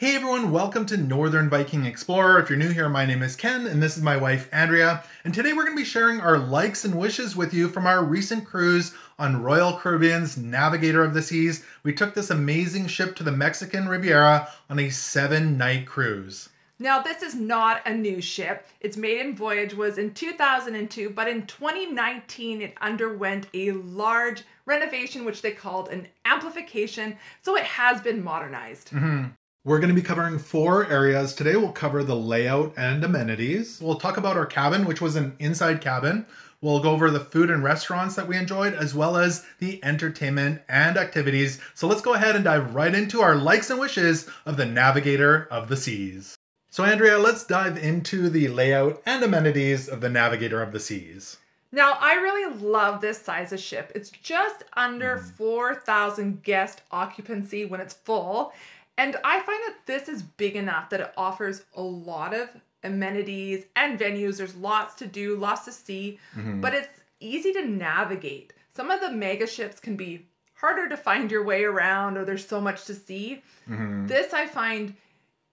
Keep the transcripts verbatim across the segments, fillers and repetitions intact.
Hey everyone, welcome to Northern Viking Explorer. If you're new here, my name is Ken and this is my wife, Andrea. And today we're gonna be sharing our likes and wishes with you from our recent cruise on Royal Caribbean's Navigator of the Seas. We took this amazing ship to the Mexican Riviera on a seven night cruise. Now this is not a new ship. Its maiden voyage was in two thousand two, but in twenty nineteen it underwent a large renovation, which they called an amplification. So it has been modernized. Mm-hmm. We're going to be covering four areas. Today we'll cover the layout and amenities. We'll talk about our cabin, which was an inside cabin. We'll go over the food and restaurants that we enjoyed, as well as the entertainment and activities. So let's go ahead and dive right into our likes and wishes of the Navigator of the Seas. So Andrea, let's dive into the layout and amenities of the Navigator of the Seas. Now, I really love this size of ship. It's just under mm. four thousand guest occupancy when it's full. And I find that this is big enough that it offers a lot of amenities and venues. There's lots to do, lots to see, mm-hmm. but it's easy to navigate. Some of the mega ships can be harder to find your way around, or there's so much to see. Mm-hmm. This I find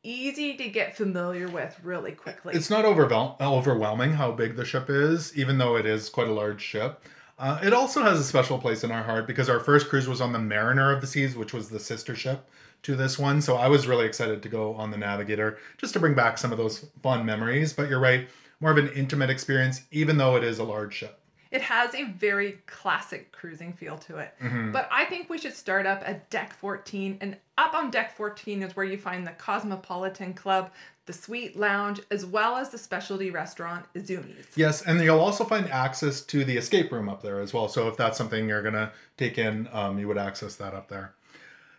easy to get familiar with really quickly. It's not overwhel- overwhelming how big the ship is, even though it is quite a large ship. Uh, it also has a special place in our heart because our first cruise was on the Mariner of the Seas, which was the sister ship to this one. So I was really excited to go on the Navigator just to bring back some of those fun memories. But you're right, more of an intimate experience, even though it is a large ship. It has a very classic cruising feel to it. Mm-hmm. But I think we should start up at deck fourteen. And up on deck fourteen is where you find the Cosmopolitan Club, the Suite Lounge, as well as the specialty restaurant, Izumi's. Yes, and you'll also find access to the escape room up there as well. So if that's something you're going to take in, um, you would access that up there.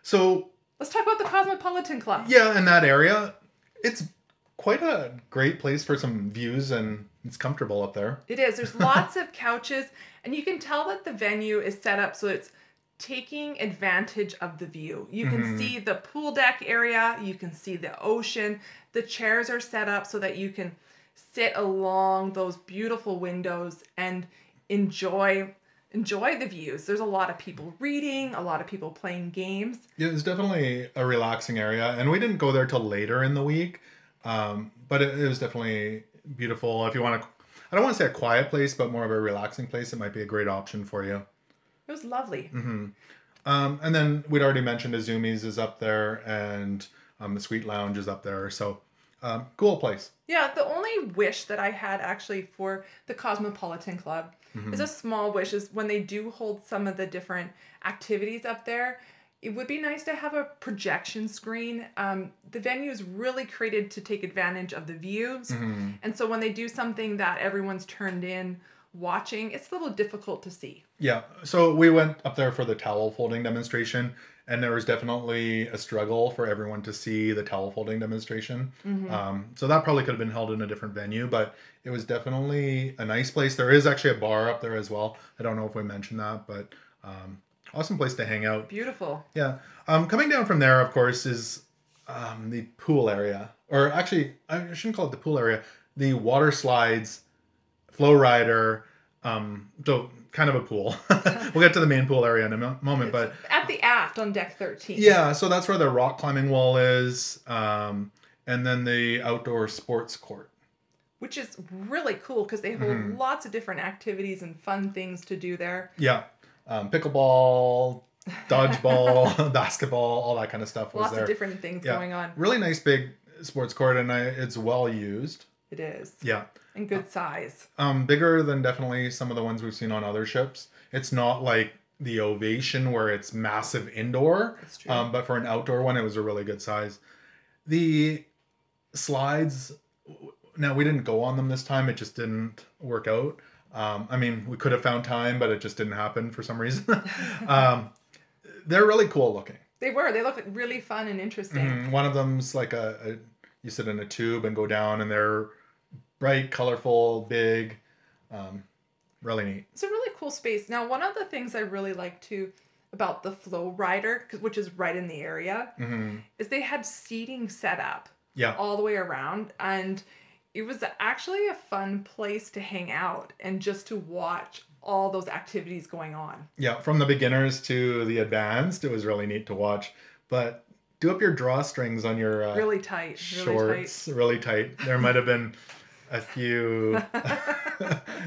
So let's talk about the Cosmopolitan Club. Yeah, in that area, it's quite a great place for some views and it's comfortable up there. It is. There's lots of couches and you can tell that the venue is set up so it's taking advantage of the view. You can mm-hmm. see the pool deck area. You can see the ocean. The chairs are set up so that you can sit along those beautiful windows and enjoy enjoy the views. There's a lot of people reading, a lot of people playing games. Yeah, it's definitely a relaxing area. And we didn't go there till later in the week. Um, but it, it was definitely beautiful. If you want to, I don't want to say a quiet place, but more of a relaxing place, it might be a great option for you. It was lovely. Mm-hmm. Um, and then we'd already mentioned Izumi's is up there and um, the Suite Lounge is up there. So um, cool place. Yeah, the only wish that I had actually for the Cosmopolitan Club mm-hmm. is a small wish, is when they do hold some of the different activities up there, it would be nice to have a projection screen. Um, the venue is really created to take advantage of the views. Mm-hmm. And so when they do something that everyone's turned in watching, it's a little difficult to see. Yeah. So we went up there for the towel folding demonstration and there was definitely a struggle for everyone to see the towel folding demonstration. Mm-hmm. Um, so that probably could have been held in a different venue, but it was definitely a nice place. There is actually a bar up there as well. I don't know if we mentioned that, but um, awesome place to hang out. Beautiful. Yeah. Um, coming down from there, of course, is um, the pool area. Or actually, I shouldn't call it the pool area. The water slides, Flow Rider, um, so kind of a pool. We'll get to the main pool area in a moment. It's but at the aft on deck thirteen. Yeah, so that's where the rock climbing wall is. Um, and then the outdoor sports court. Which is really cool because they hold mm-hmm. lots of different activities and fun things to do there. Yeah. Um, pickleball, dodgeball, basketball, all that kind of stuff was Lots there. Lots of different things yeah. going on. Really nice big sports court, and I, it's well used. It is. Yeah. And good size. Um, bigger than definitely some of the ones we've seen on other ships. It's not like the Ovation where it's massive indoor. That's true. Um, but for an outdoor one, it was a really good size. The slides, now we didn't go on them this time. It just didn't work out. Um, I mean, we could have found time, but it just didn't happen for some reason. um, they're really cool looking. They were. They look really fun and interesting. Mm, one of them's like a, a, you sit in a tube and go down and they're bright, colorful, big, um, really neat. It's a really cool space. Now, one of the things I really like too about the Flow Rider, which is right in the area, mm-hmm. is they had seating set up yeah. all the way around. And it was actually a fun place to hang out and just to watch all those activities going on. Yeah, from the beginners to the advanced, it was really neat to watch. But do up your drawstrings on your uh, really tight shorts. Really tight. Really tight. There might have been a few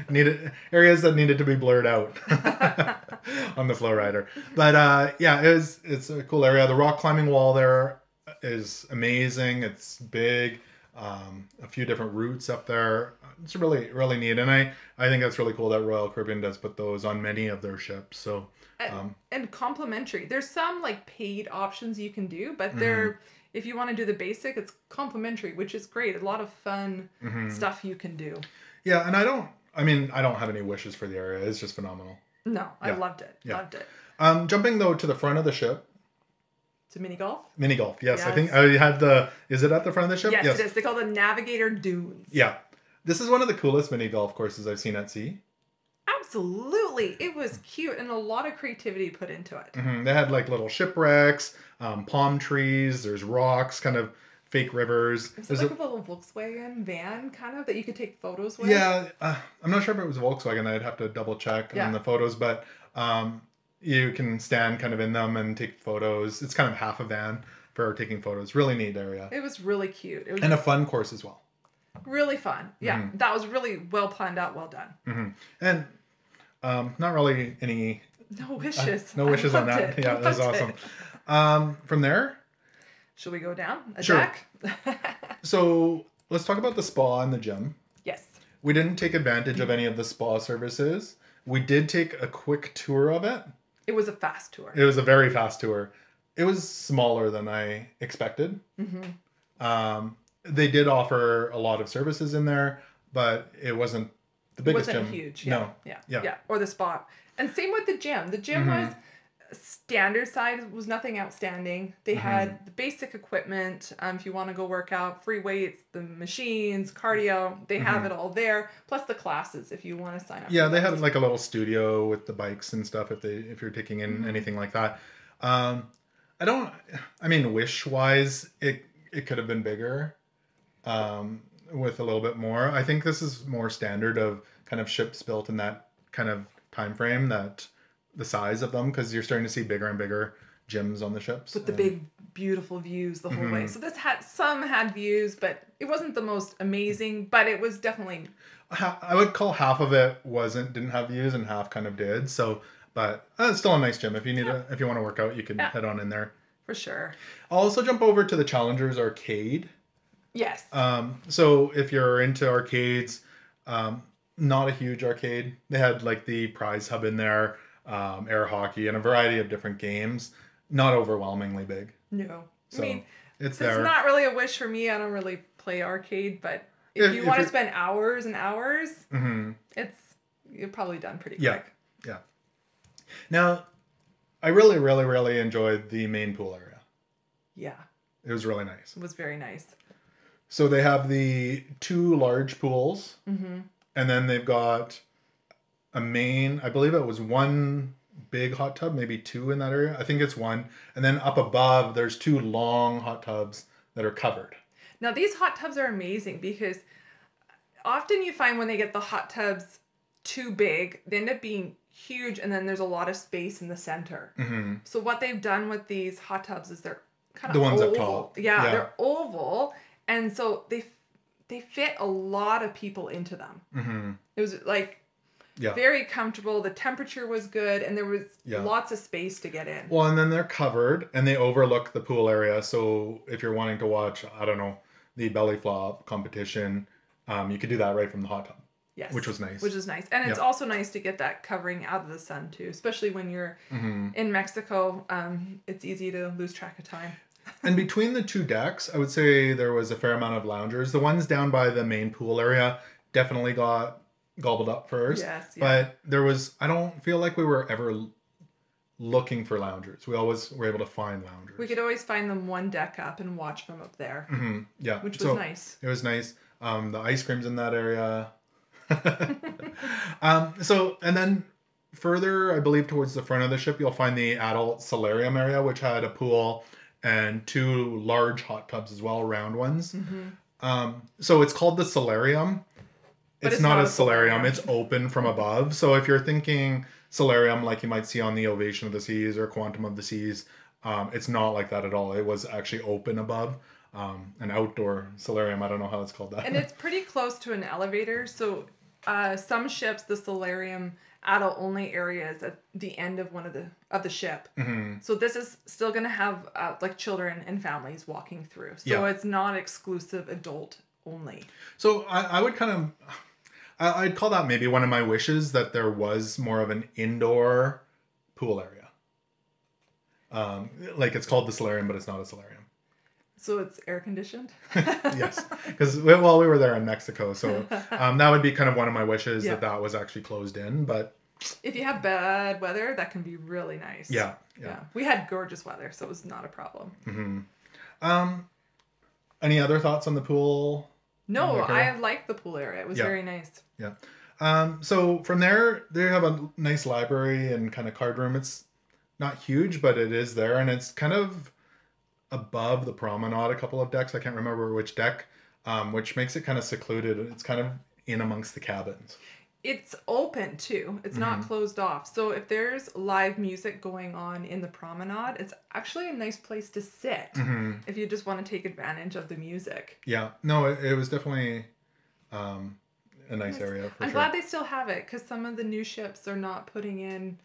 needed areas that needed to be blurred out on the Flow Rider. But uh, yeah, it was, it's a cool area. The rock climbing wall there is amazing. It's big. Um, a few different routes up there. It's really, really neat. And I, I think that's really cool that Royal Caribbean does put those on many of their ships. So, um, and, and complimentary. There's some like paid options you can do, but they're, mm-hmm. if you want to do the basic, it's complimentary, which is great. A lot of fun mm-hmm. stuff you can do. Yeah. And I don't, I mean, I don't have any wishes for the area. It's just phenomenal. No, yeah. I loved it. Yeah. Loved it. Um, jumping though to the front of the ship. To mini golf? Mini golf, yes. yes. I think I had the, is it at the front of the ship? Yes, yes, it is. They call it the Navigator Dunes. Yeah. This is one of the coolest mini golf courses I've seen at sea. Absolutely. It was cute and a lot of creativity put into it. Mm-hmm. They had like little shipwrecks, um, palm trees, there's rocks, kind of fake rivers. It was there's like a, a little Volkswagen van kind of that you could take photos with. Yeah. Uh, I'm not sure if it was Volkswagen. I'd have to double check yeah. on the photos, but... Um, you can stand kind of in them and take photos. It's kind of half a van for taking photos. Really neat area. It was really cute. It was and a fun course as well. Really fun. Yeah. Mm-hmm. That was really well planned out, well done. Mm-hmm. And um, not really any... No wishes. Uh, no wishes on that. It. Yeah, that was awesome. Um, from there? Should we go down? A sure. deck? So let's talk about the spa and the gym. Yes. We didn't take advantage of any of the spa services. We did take a quick tour of it. It was a fast tour. It was a very fast tour. It was smaller than I expected. Mm-hmm. um, they did offer a lot of services in there, but it wasn't the biggest gym. It wasn't gym. Huge. Yeah. No. Yeah. Yeah. yeah. Or the spa. And same with the gym. The gym mm-hmm. was standard size, was nothing outstanding. They mm-hmm. had the basic equipment. Um, if you want to go work out, free weights, the machines, cardio, they mm-hmm. have it all there. Plus the classes if you want to sign up. Yeah, they had like a little studio with the bikes and stuff if they if you're taking in mm-hmm. anything like that. Um, I don't. I mean, wish wise, it it could have been bigger, um, with a little bit more. I think this is more standard of kind of ships built in that kind of time frame that. The size of them, because you're starting to see bigger and bigger gyms on the ships. With the and... big, beautiful views the whole mm-hmm. way. So this had, some had views, but it wasn't the most amazing, but it was definitely... I would call half of it wasn't, didn't have views and half kind of did. So, but uh, it's still a nice gym. If you need yeah. a, if you want to work out, you can yeah. head on in there. For sure. I'll also jump over to the Challengers Arcade. Yes. Um. So if you're into arcades, um, not a huge arcade. They had like the prize hub in there. Um, air hockey and a variety of different games. Not overwhelmingly big. No. So I mean, it's there. It's not really a wish for me. I don't really play arcade, but if, if you if want to spend hours and hours, mm-hmm. it's you're probably done pretty yeah. quick. Yeah. Now, I really, really, really enjoyed the main pool area. Yeah. It was really nice. It was very nice. So they have the two large pools, mm-hmm. and then they've got... a main, I believe it was one big hot tub, maybe two in that area. I think it's one. And then up above, there's two long hot tubs that are covered. Now, these hot tubs are amazing because often you find when they get the hot tubs too big, they end up being huge and then there's a lot of space in the center. Mm-hmm. So what they've done with these hot tubs is they're kind of the ones oval. Up tall. Yeah, yeah, they're oval. And so they, they fit a lot of people into them. Mm-hmm. It was like... Yeah. Very comfortable. The temperature was good and there was yeah. lots of space to get in. Well, and then they're covered and they overlook the pool area. So if you're wanting to watch, I don't know, the belly flop competition, um, you could do that right from the hot tub. Yes. Which was nice. Which is nice. And it's yeah. also nice to get that covering out of the sun too, especially when you're mm-hmm. in Mexico. Um, it's easy to lose track of time. And between the two decks, I would say there was a fair amount of loungers. The ones down by the main pool area definitely got... gobbled up first, yes, yeah. but there was, I don't feel like we were ever looking for loungers. We always were able to find loungers. We could always find them one deck up and watch them up there. Mm-hmm. Yeah. Which was so, nice. It was nice. Um, the ice cream's in that area. um, so, and then further, I believe towards the front of the ship, you'll find the adult solarium area, which had a pool and two large hot tubs as well, round ones. Mm-hmm. Um, so it's called the solarium. It's, it's not, not a solarium. solarium. It's open from above. So if you're thinking solarium like you might see on the Ovation of the Seas or Quantum of the Seas, Um, it's not like that at all. It was actually open above, um, an outdoor solarium. I don't know how it's called that. And it's pretty close to an elevator. So uh, some ships, the solarium adult only area is at the end of one of the of the ship. Mm-hmm. So this is still going to have uh, like children and families walking through. So yeah. It's not exclusive adult only. So I, I would kind of, I, I'd call that maybe one of my wishes, that there was more of an indoor pool area. Um, like it's called the solarium, but it's not a solarium. So it's air conditioned? Yes. Because, well, we were there in Mexico. So um, that would be kind of one of my wishes, yeah. that that was actually closed in. But if you have bad weather, that can be really nice. Yeah. Yeah. yeah. We had gorgeous weather, so it was not a problem. Mm-hmm. Um, any other thoughts on the pool? No, I liked the pool area. It was yeah. very nice. Yeah. Um, so from there, they have a nice library and kind of card room. It's not huge, but it is there. And it's kind of above the promenade, a couple of decks. I can't remember which deck, um, which makes it kind of secluded. It's kind of in amongst the cabins. It's open too. It's mm-hmm. not closed off. So if there's live music going on in the promenade, it's actually a nice place to sit mm-hmm. if you just want to take advantage of the music. Yeah. No, it, it was definitely um, a nice yes. area. For I'm sure. glad they still have it, because some of the new ships are not putting in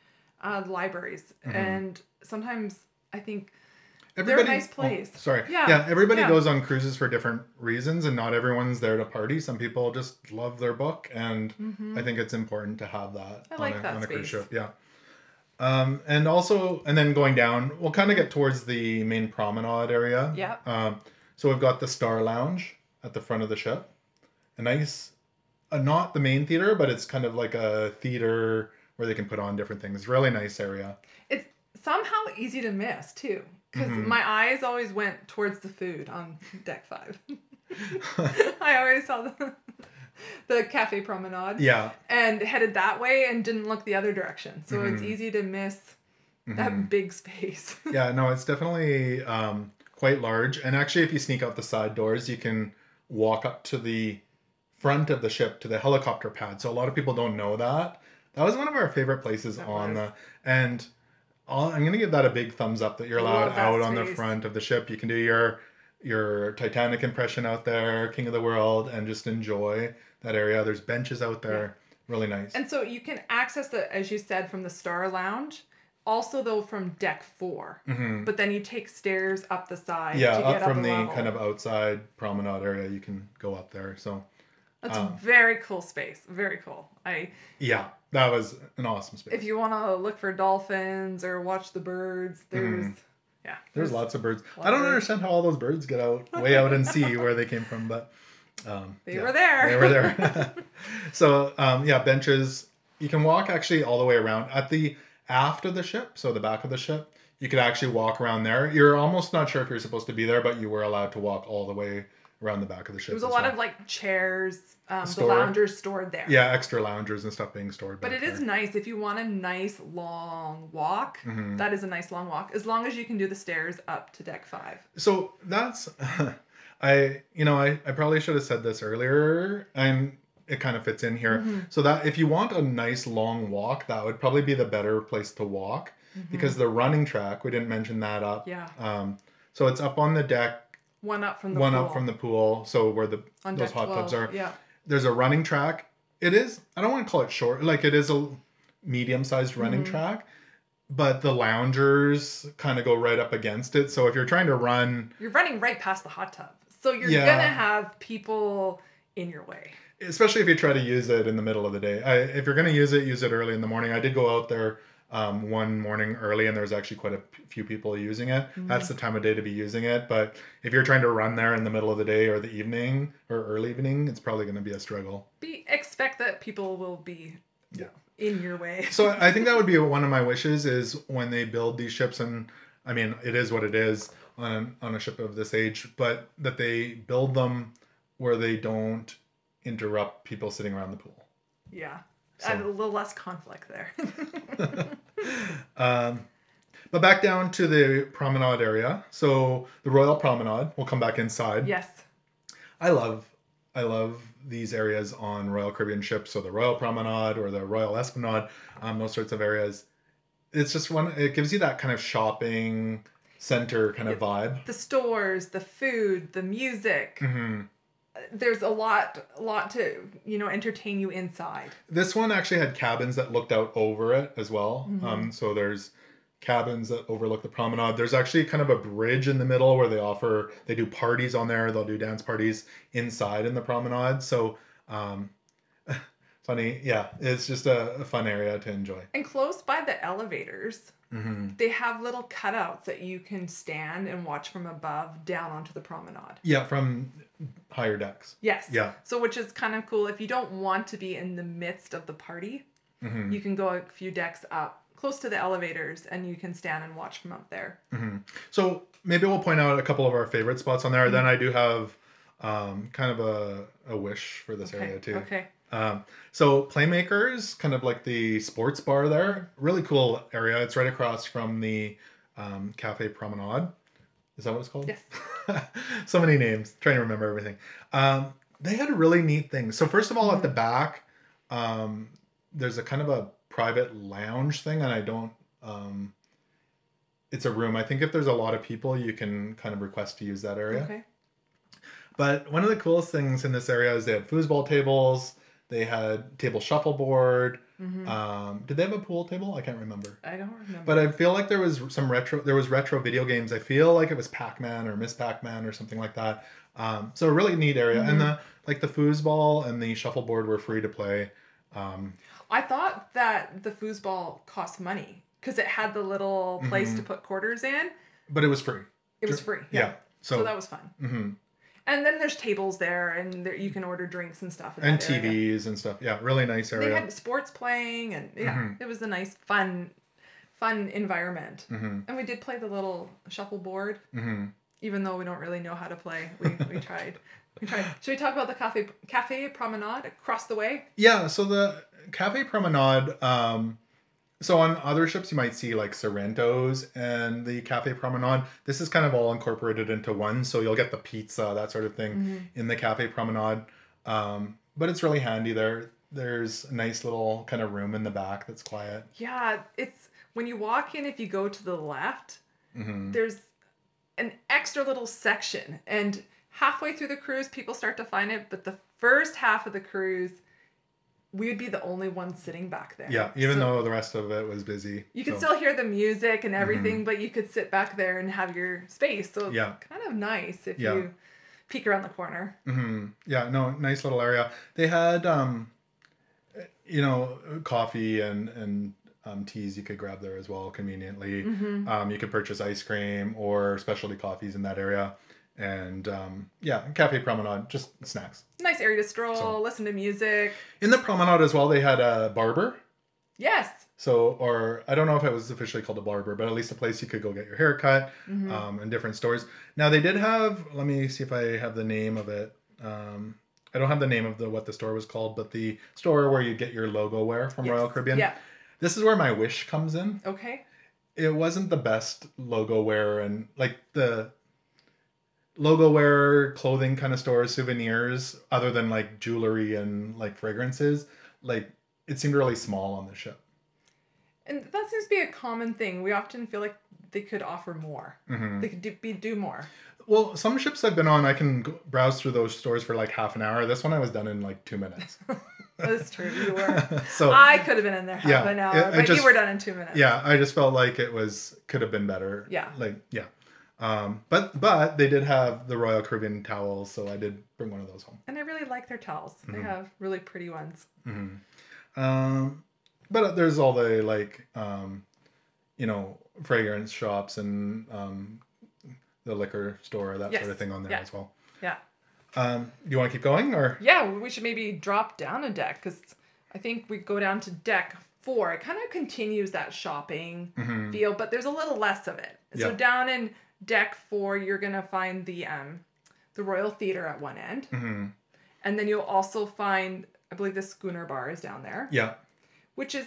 uh, libraries. Mm-hmm. And sometimes I think... Everybody, They're a nice place. Oh, sorry. Yeah. yeah everybody yeah. goes on cruises for different reasons, and not everyone's there to party. Some people just love their book, and mm-hmm. I think it's important to have that, I on, like a, that on a cruise ship. Yeah. Um, and also, and then going down, we'll kind of get towards the main promenade area. Yeah. Um, so we've got the Star Lounge at the front of the ship. A nice, uh, not the main theater, but it's kind of like a theater where they can put on different things. Really nice area. It's somehow easy to miss, too. Because mm-hmm. my eyes always went towards the food on deck five. I always saw the, the Cafe Promenade. Yeah. And headed that way and didn't look the other direction. So mm-hmm. it's easy to miss mm-hmm. that big space. Yeah, no, it's definitely um, quite large. And actually, if you sneak out the side doors, you can walk up to the front of the ship to the helicopter pad. So a lot of people don't know that. That was one of our favorite places that on was. the... and. I'm going to give that a big thumbs up that you're allowed out space. on the front of the ship. You can do your your Titanic impression out there, King of the World, and just enjoy that area. There's benches out there. Yeah. Really nice. And so you can access it, as you said, from the Star Lounge. Also, though, from deck four. Mm-hmm. But then you take stairs up the side. Yeah, to up get from up the level. kind of outside promenade area. You can go up there. So That's um, a very cool space. Very cool. I Yeah. That was an awesome space. If you want to look for dolphins or watch the birds, there's... Mm. Yeah. There's, there's lots of birds. Lots I don't understand how all those birds get out, way out in sea where they came from, but... Um, they yeah, were there. They were there. So, um, yeah, benches. You can walk actually all the way around. At the aft of the ship, so the back of the ship, you could actually walk around there. You're almost not sure if you're supposed to be there, but you were allowed to walk all the way around the back of the ship. There was a lot well. of like chairs, um, the loungers stored there. Yeah, extra loungers and stuff being stored. But it there. is nice if you want a nice long walk. Mm-hmm. That is a nice long walk, as long as you can do the stairs up to deck five. So that's, I you know I I probably should have said this earlier, and it kind of fits in here. Mm-hmm. So that if you want a nice long walk, that would probably be the better place to walk, mm-hmm. because the running track, we didn't mention that up. Yeah. Um. So it's up on the deck. One up from the One pool. One up from the pool, so where the On those hot twelve, tubs are. Yeah. There's a running track. It is, I don't want to call it short, like it is a medium-sized running mm-hmm. track, but the loungers kind of go right up against it. So if you're trying to run... You're running right past the hot tub. So you're yeah. going to have people in your way. Especially if you try to use it in the middle of the day. I, if you're going to use it, use it early in the morning. I did go out there um, one morning early, and there was actually quite a few people using it. Mm-hmm. That's the time of day to be using it. But if you're trying to run there in the middle of the day or the evening or early evening, it's probably going to be a struggle. Be expect that people will be yeah. in your way. So I think that would be one of my wishes, is when they build these ships, and I mean, it is what it is on, on a ship of this age, but that they build them where they don't interrupt people sitting around the pool. Yeah. So. A little less conflict there. um, but back down to the promenade area. So the Royal Promenade. We'll come back inside. Yes. I love, I love these areas on Royal Caribbean ships. So the Royal Promenade or the Royal Esplanade, um, those sorts of areas. It's just one. It gives you that kind of shopping center kind of vibe. The stores, the food, the music. Mm-hmm. There's a lot, lot to, you know, entertain you inside. This one actually had cabins that looked out over it as well. Mm-hmm. Um, so there's cabins that overlook the promenade. There's actually kind of a bridge in the middle where they offer, they do parties on there. They'll do dance parties inside in the promenade. So, um, funny. Yeah. It's just a, a fun area to enjoy. And close by the elevators, mm-hmm. they have little cutouts that you can stand and watch from above down onto the promenade. Yeah, from higher decks. Yes. Yeah. So, which is kind of cool. If you don't want to be in the midst of the party, mm-hmm. you can go a few decks up close to the elevators and you can stand and watch from up there. Mm-hmm. So, maybe we'll point out a couple of our favorite spots on there. Mm-hmm. Then I do have um, kind of a, a wish for this okay. area too. Okay. Um, so Playmakers, kind of like the sports bar there, really cool area. It's right across from the, um, Cafe Promenade. Is that what it's called? Yes. So many names, trying to remember everything. Um, they had a really neat thing. So first of all, at the back, um, there's a kind of a private lounge thing and I don't, um, it's a room. I think if there's a lot of people, you can kind of request to use that area. Okay. But one of the coolest things in this area is they had foosball tables. They had table shuffleboard. Mm-hmm. Um, did they have a pool table? I can't remember. I don't remember. But I feel like there was some retro. There was retro video games. I feel like it was Pac-Man or Miss Pac-Man or something like that. Um, so a really neat area. Mm-hmm. And the like the foosball and the shuffleboard were free to play. Um, I thought that the foosball cost money because it had the little place mm-hmm. to put quarters in. But it was free. It was free. Yeah. yeah. So, so that was fun. Mm-hmm. And then there's tables there, and there, you can order drinks and stuff. In and T Vs area. And stuff. Yeah, really nice area. They had sports playing, and yeah, mm-hmm. it was a nice, fun, fun environment. Mm-hmm. And we did play the little shuffleboard, mm-hmm. even though we don't really know how to play. We we tried. We tried. Should we talk about the cafe cafe promenade across the way? Yeah. So the Cafe Promenade. Um, so on other ships, you might see like Sorrento's and the Cafe Promenade. This is kind of all incorporated into one. So you'll get the pizza, that sort of thing mm-hmm. in the Cafe Promenade. Um, but it's really handy there. There's a nice little kind of room in the back that's quiet. Yeah. It's when you walk in, if you go to the left, mm-hmm. there's an extra little section. And halfway through the cruise, people start to find it. But the first half of the cruise, we would be the only ones sitting back there. Yeah, even so, though the rest of it was busy. You could so. still hear the music and everything, mm-hmm. but you could sit back there and have your space. So it's yeah. kind of nice if yeah. you peek around the corner. Mm-hmm. Yeah, no, nice little area. They had, um, you know, coffee and, and um, teas you could grab there as well, conveniently. Mm-hmm. Um, you could purchase ice cream or specialty coffees in that area. And, um, yeah, Cafe Promenade, just snacks. Nice area to stroll, so, listen to music. In the Promenade as well, they had a barber. Yes. So, or I don't know if it was officially called a barber, but at least a place you could go get your hair cut mm-hmm. um, in different stores. Now, they did have, let me see if I have the name of it. Um, I don't have the name of the what the store was called, but the store where you get your logo wear from yes. Royal Caribbean. Yeah. This is where my wish comes in. Okay. It wasn't the best logo wear and, like, the logo wear, clothing kind of stores, souvenirs, other than like jewelry and like fragrances, like it seemed really small on the ship. And that seems to be a common thing. We often feel like they could offer more. Mm-hmm. They could do, be, do more. Well, some ships I've been on, I can browse through those stores for like half an hour. This one I was done in like two minutes. That's true. You were. so I could have been in there half yeah, an hour, it, but just, you were done in two minutes. Yeah. I just felt like it was, could have been better. Yeah. Like, yeah. Um, but, but they did have the Royal Caribbean towels. So I did bring one of those home. And I really like their towels. Mm-hmm. They have really pretty ones. Mm-hmm. Um, but there's all the like, um, you know, fragrance shops and, um, the liquor store, that yes. sort of thing on there yeah. as well. Yeah. Um, do you want to keep going or? Yeah, we should maybe drop down a deck. Cause I think we go down to deck four. It kind of continues that shopping mm-hmm. feel, but there's a little less of it. So yeah. down in deck four, you're going to find the um, the Royal Theater at one end. Mm-hmm. And then you'll also find, I believe the Schooner Bar is down there. Yeah. Which is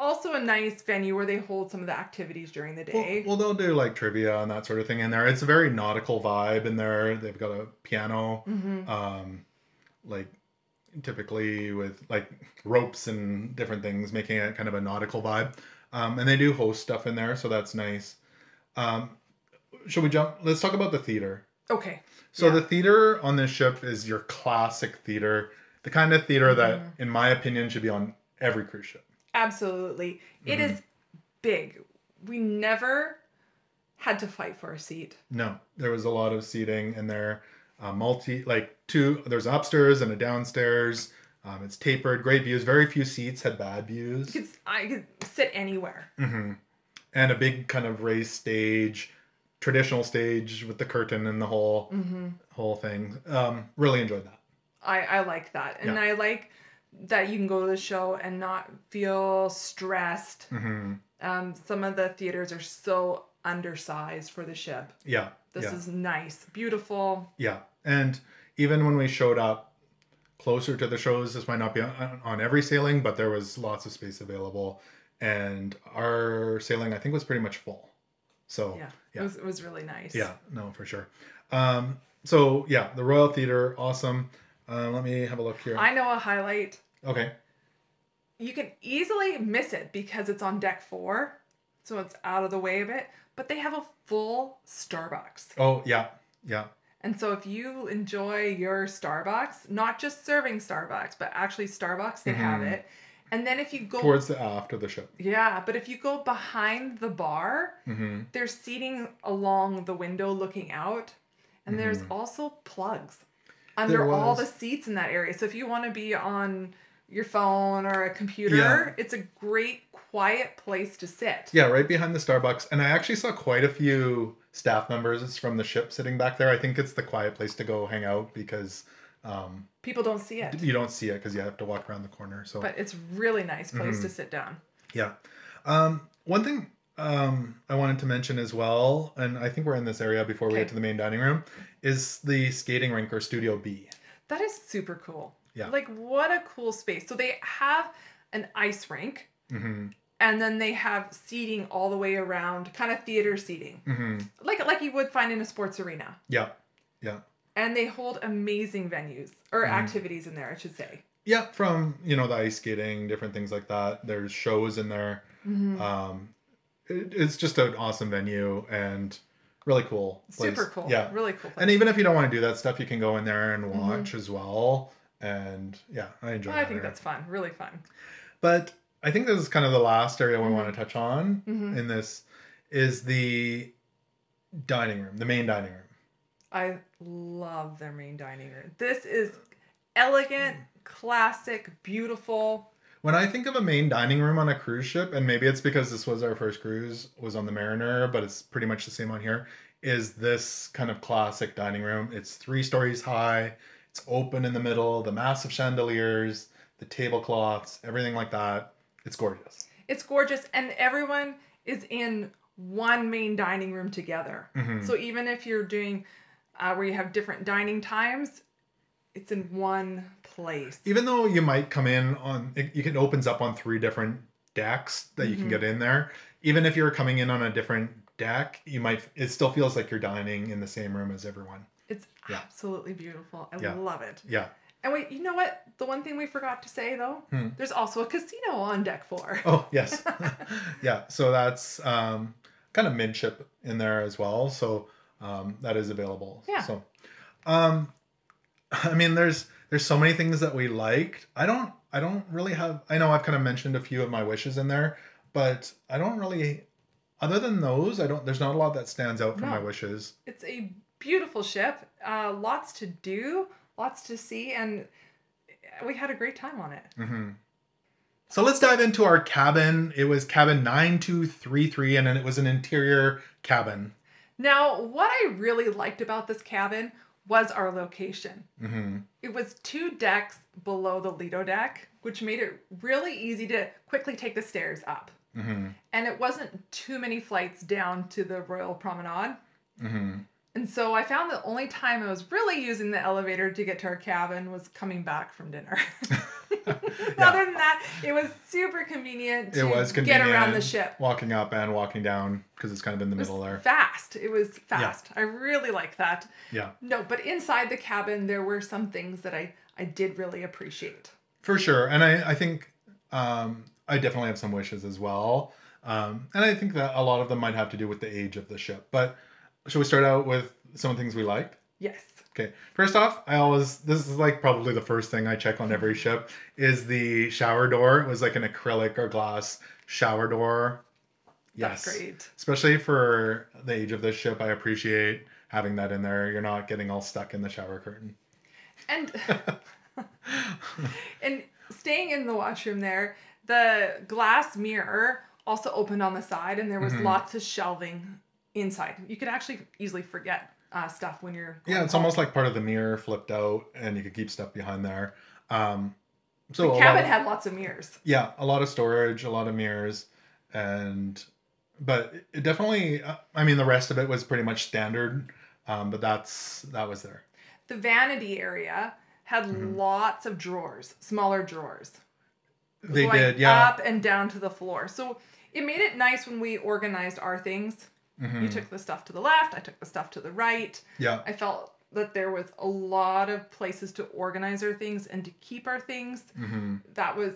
also a nice venue where they hold some of the activities during the day. Well, well they'll do like trivia and that sort of thing in there. It's a very nautical vibe in there. They've got a piano, mm-hmm. um, like typically with like ropes and different things, making it kind of a nautical vibe. Um, and they do host stuff in there. So that's nice. Um, Should we jump? Let's talk about the theater. Okay. So yeah. The theater on this ship is your classic theater. The kind of theater mm-hmm. that, in my opinion, should be on every cruise ship. Absolutely. Mm-hmm. It is big. We never had to fight for a seat. No. There was a lot of seating in there. Uh, multi, like two, there's upstairs and a downstairs. Um, it's tapered. Great views. Very few seats had bad views. You could, I could sit anywhere. Mm-hmm. And a big kind of raised stage. Traditional stage with the curtain and the whole mm-hmm. whole thing. Um, really enjoyed that. I, I like that. And yeah. I like that you can go to the show and not feel stressed. Mm-hmm. Um, some of the theaters are so undersized for the ship. Yeah. This yeah. is nice. Beautiful. Yeah. And even when we showed up closer to the shows, this might not be on, on every sailing, but there was lots of space available. And our sailing, I think, was pretty much full. So yeah, yeah. It, was, it was really nice. Yeah, no, for sure. Um, so yeah, the Royal Theater, awesome. Uh, let me have a look here. I know a highlight. Okay. You can easily miss it because it's on deck four, so it's out of the way of it. But they have a full Starbucks. Oh yeah, yeah. And so if you enjoy your Starbucks, not just serving Starbucks, but actually Starbucks, they mm-hmm. have it. And then if you go... Towards the aft of the ship. Yeah, but if you go behind the bar, mm-hmm. there's seating along the window looking out. And mm-hmm. there's also plugs under all the seats in that area. So if you want to be on your phone or a computer, yeah. it's a great, quiet place to sit. Yeah, right behind the Starbucks. And I actually saw quite a few staff members from the ship sitting back there. I think it's the quiet place to go hang out because... Um, people don't see it. You don't see it because you have to walk around the corner. So, but it's really nice place mm-hmm. to sit down. Yeah. Um, one thing um, I wanted to mention as well, and I think we're in this area before okay. we get to the main dining room, is the skating rink or Studio B. That is super cool. Yeah. Like, what a cool space. So they have an ice rink, mm-hmm. and then they have seating all the way around, kind of theater seating, mm-hmm. like like you would find in a sports arena. Yeah. Yeah. And they hold amazing venues or mm-hmm. activities in there, I should say. Yeah, from, you know, the ice skating, different things like that. There's shows in there. Mm-hmm. Um, it, it's just an awesome venue and really cool place. Super cool. Yeah. Really cool place. And even if you don't want to do that stuff, you can go in there and watch mm-hmm. as well. And yeah, I enjoy well, that I think area. That's fun. Really fun. But I think this is kind of the last area we mm-hmm. want to touch on mm-hmm. in this is the dining room, the main dining room. I love their main dining room. This is elegant, classic, beautiful. When I think of a main dining room on a cruise ship, and maybe it's because this was our first cruise, was on the Mariner, but it's pretty much the same on here, is this kind of classic dining room. It's three stories high. It's open in the middle. The massive chandeliers, the tablecloths, everything like that. It's gorgeous. It's gorgeous. And everyone is in one main dining room together. Mm-hmm. So even if you're doing... Uh, where you have different dining times, it's in one place. Even though you might come in on, it, it opens up on three different decks that mm-hmm. you can get in there. Even if you're coming in on a different deck, you might, it still feels like you're dining in the same room as everyone. It's yeah. absolutely beautiful. I yeah. love it. Yeah. And wait, you know what? The one thing we forgot to say though, hmm. there's also a casino on deck four. Oh, yes. yeah. So that's um, kind of midship in there as well. So Um, that is available. Yeah. So, um, I mean, there's, there's so many things that we liked. I don't, I don't really have, I know I've kind of mentioned a few of my wishes in there, but I don't really, other than those, I don't, there's not a lot that stands out for no. my wishes. It's a beautiful ship. Uh, lots to do, lots to see. And we had a great time on it. Mm-hmm. So let's dive into our cabin. It was cabin nine two three three, and then it was an interior cabin. Now, what I really liked about this cabin was our location. Mm-hmm. It was two decks below the Lido deck, which made it really easy to quickly take the stairs up. Mm-hmm. And it wasn't too many flights down to the Royal Promenade. Mm-hmm. And so I found the only time I was really using the elevator to get to our cabin was coming back from dinner. yeah. Other than that, it was super convenient to it was convenient, get around the ship. Walking up and walking down because it's kind of in the it middle was there. Fast. It was fast. Yeah. I really like that. Yeah. No, but inside the cabin, there were some things that I, I did really appreciate. For sure. And I, I think um, I definitely have some wishes as well. Um, and I think that a lot of them might have to do with the age of the ship. But Should we start out with some of the things we liked? Yes. Okay. First off, I always, this is like probably the first thing I check on every ship, is the shower door. It was like an acrylic or glass shower door. Yes. That's great. Especially for the age of this ship, I appreciate having that in there. You're not getting all stuck in the shower curtain. And, and staying in the washroom there, the glass mirror also opened on the side, and there was mm-hmm. lots of shelving inside. You could actually easily forget Uh, stuff when you're yeah it's home. Almost like part of the mirror flipped out, and you could keep stuff behind there. Um so the cabin had lots of mirrors, yeah a lot of storage, a lot of mirrors, and but it definitely, I mean, the rest of it was pretty much standard, um but that's that was there. The vanity area had mm-hmm. lots of drawers, smaller drawers they going did yeah up and down to the floor, so it made it nice when we organized our things. Mm-hmm. You took the stuff to the left, I took the stuff to the right. Yeah. I felt that there was a lot of places to organize our things and to keep our things. Mm-hmm. That was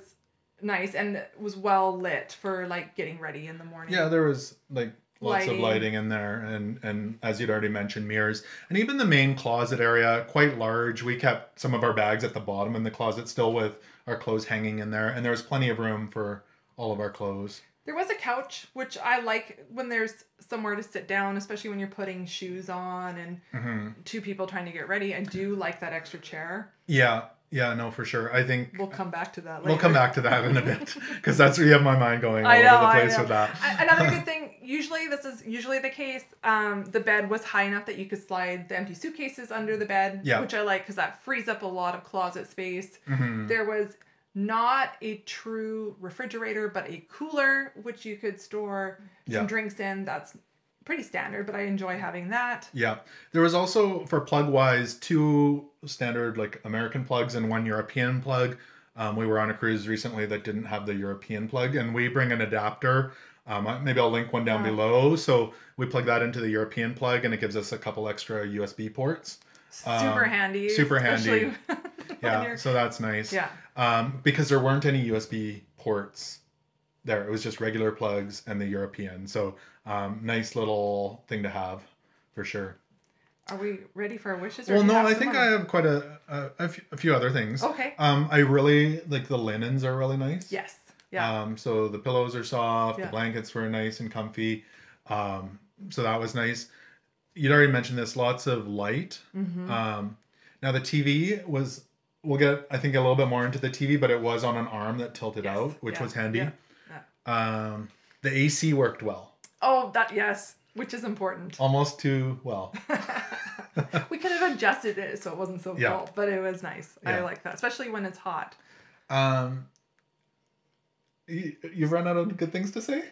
nice, and it was well lit for like getting ready in the morning. Yeah, there was like lots lighting. of lighting in there, and, and as you'd already mentioned, mirrors. And even the main closet area, quite large. We kept some of our bags at the bottom in the closet, still with our clothes hanging in there, and there was plenty of room for all of our clothes. There was a couch, which I like when there's somewhere to sit down, especially when you're putting shoes on and mm-hmm. two people trying to get ready. I do like that extra chair. Yeah. Yeah, no, for sure. I think... We'll come back to that later. We'll come back to that in a bit, because that's where you have my mind going all I know, over the place I know. with that. Another good thing, usually, this is usually the case, um, the bed was high enough that you could slide the empty suitcases under the bed, yeah. which I like, because that frees up a lot of closet space. Mm-hmm. There was... Not a true refrigerator, but a cooler, which you could store some yeah. drinks in. That's pretty standard, but I enjoy having that. Yeah. There was also, for plug-wise, two standard like American plugs and one European plug. Um, we were on a cruise recently that didn't have the European plug, and we bring an adapter. Um, maybe I'll link one down yeah. below. So we plug that into the European plug, and it gives us a couple extra U S B ports. Super um, handy. Super handy. Yeah, so that's nice. Yeah. Um, because there weren't any U S B ports there. It was just regular plugs and the European. So um, nice little thing to have for sure. Are we ready for our wishes? Or well, no, I think more? I have quite a, a, a, few, a few other things. Okay. Um, I really, like the linens are really nice. Yes. Yeah. Um, so the pillows are soft. Yeah. The blankets were nice and comfy. Um, so that was nice. You'd already mentioned this, lots of light. Mm-hmm. Um, now the T V was... We'll get, I think, a little bit more into the T V, but it was on an arm that tilted yes. out, which yeah. was handy. Yeah. Yeah. Um, the A C worked well. Oh, that yes, which is important. Almost too well. We could have adjusted it so it wasn't so yeah. cold, but it was nice. Yeah. I like that, especially when it's hot. Um, you, you've run out of good things to say?